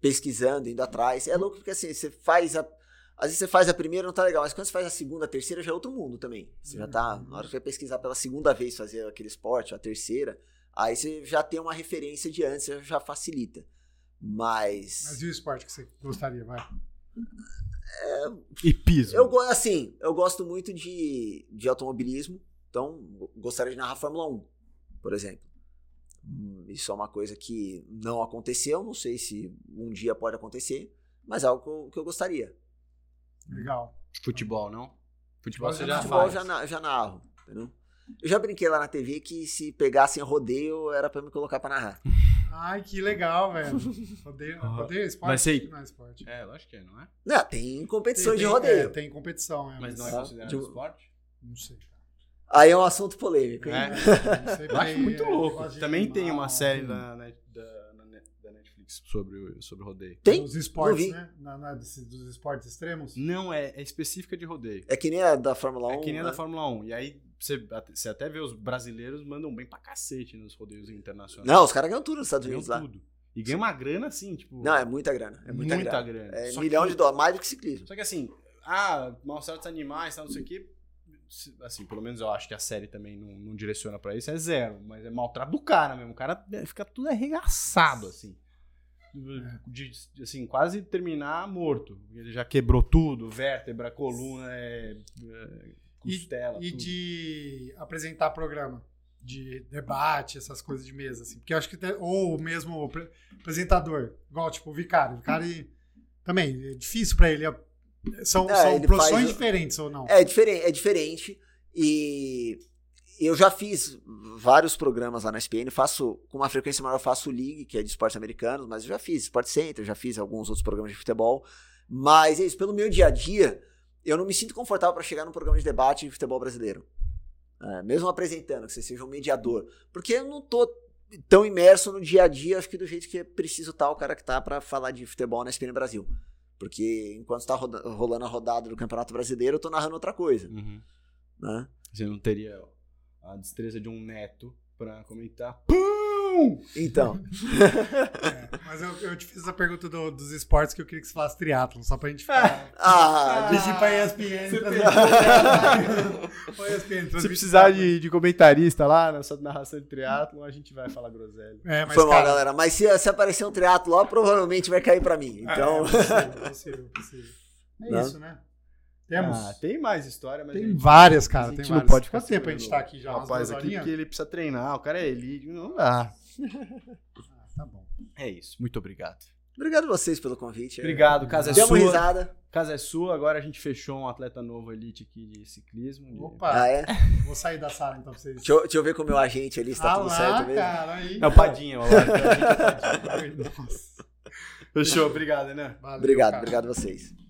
pesquisando, indo atrás. É louco porque assim, você faz a Às vezes você faz a primeira, não tá legal, mas quando você faz a segunda, a terceira, já é outro mundo também. Você já tá, na hora que você vai pesquisar pela segunda vez fazer aquele esporte, a terceira, aí você já tem uma referência de antes, já facilita. Mas e o esporte que você gostaria, vai? E piso? Eu gosto muito de automobilismo, então gostaria de narrar Fórmula 1, por exemplo. Isso é uma coisa que não aconteceu, não sei se um dia pode acontecer, mas é algo que eu gostaria. Legal. Futebol, não? Futebol você já faz. Futebol já narro, entendeu? Eu já brinquei lá na TV que se pegassem rodeio, era pra me colocar pra narrar. Ai, que legal, velho. Rodeio é esporte? Mas sei. Não é esporte. É, eu acho que é, não é? Não, tem competição de rodeio. Tem competição. Mas não é considerado esporte? Não sei. Aí é um assunto polêmico. É. Não sei, eu acho muito louco. Também tem uma série da Netflix sobre rodeio. Tem? Os esportes, né? Dos esportes extremos? Não, é específica de rodeio. É que nem a da Fórmula 1. É que nem a da Fórmula 1. E aí... Você até vê os brasileiros mandam bem pra cacete nos rodeios internacionais. Não, os caras ganham tudo nos Estados Unidos lá. Tudo. E ganham uma grana assim, tipo... Não, é muita grana. É muita grana. É $1 milhão, mais do que ciclismo. Só que assim, maus-tratos dos animais, tal, não sei o quê. Assim, pelo menos eu acho que a série também não direciona pra isso, é zero. Mas é maltrato do cara mesmo. O cara fica tudo arregaçado, assim. Assim, quase terminar morto. Ele já quebrou tudo, vértebra, coluna, costela, e de apresentar programa de debate, essas coisas de mesa, assim, porque eu acho que ou mesmo apresentador, igual tipo o Vicari também, é difícil pra ele, são profissões diferentes ou não? É diferente e eu já fiz vários programas lá na ESPN, faço com uma frequência maior, faço o League, que é de esportes americanos, mas eu já fiz Sport Center, já fiz alguns outros programas de futebol, mas é isso, pelo meu dia a dia, eu não me sinto confortável para chegar num programa de debate de futebol brasileiro. Mesmo apresentando, que você seja um mediador. Porque eu não tô tão imerso no dia a dia, acho que do jeito que é preciso estar o cara que tá para falar de futebol na ESPN Brasil. Porque enquanto tá rolando a rodada do Campeonato Brasileiro, eu tô narrando outra coisa. Uhum. Né? Você não teria a destreza de um neto para comentar... Pum! Então. Mas eu te fiz essa pergunta dos esportes que eu queria que você falasse triatlon, só pra gente ficar. Deixa pra ESPN. Se precisar de comentarista lá na sua narração de triatlon, a gente vai falar groselha. Foi mal, galera. Mas se aparecer um triatlon lá, provavelmente vai cair pra mim. Então... É possível. É isso, né? Temos? Tem mais história, mas... Tem várias, cara. A gente tem várias. Não pode ficar tempo a gente estar aqui já. Rapaz, aqui porque ele precisa treinar, o cara é elite, não dá. Tá bom. É isso, muito obrigado. Obrigado a vocês pelo convite. Obrigado, casa é sua. Deu uma risada. Casa é sua, agora a gente fechou um atleta novo elite aqui de ciclismo. Opa! É? Vou sair da sala então pra vocês. Deixa eu ver com o meu agente ali, se tá tudo certo mesmo. Cara, aí. É o Padinho. Fechou, obrigado, né? Valeu, obrigado a vocês.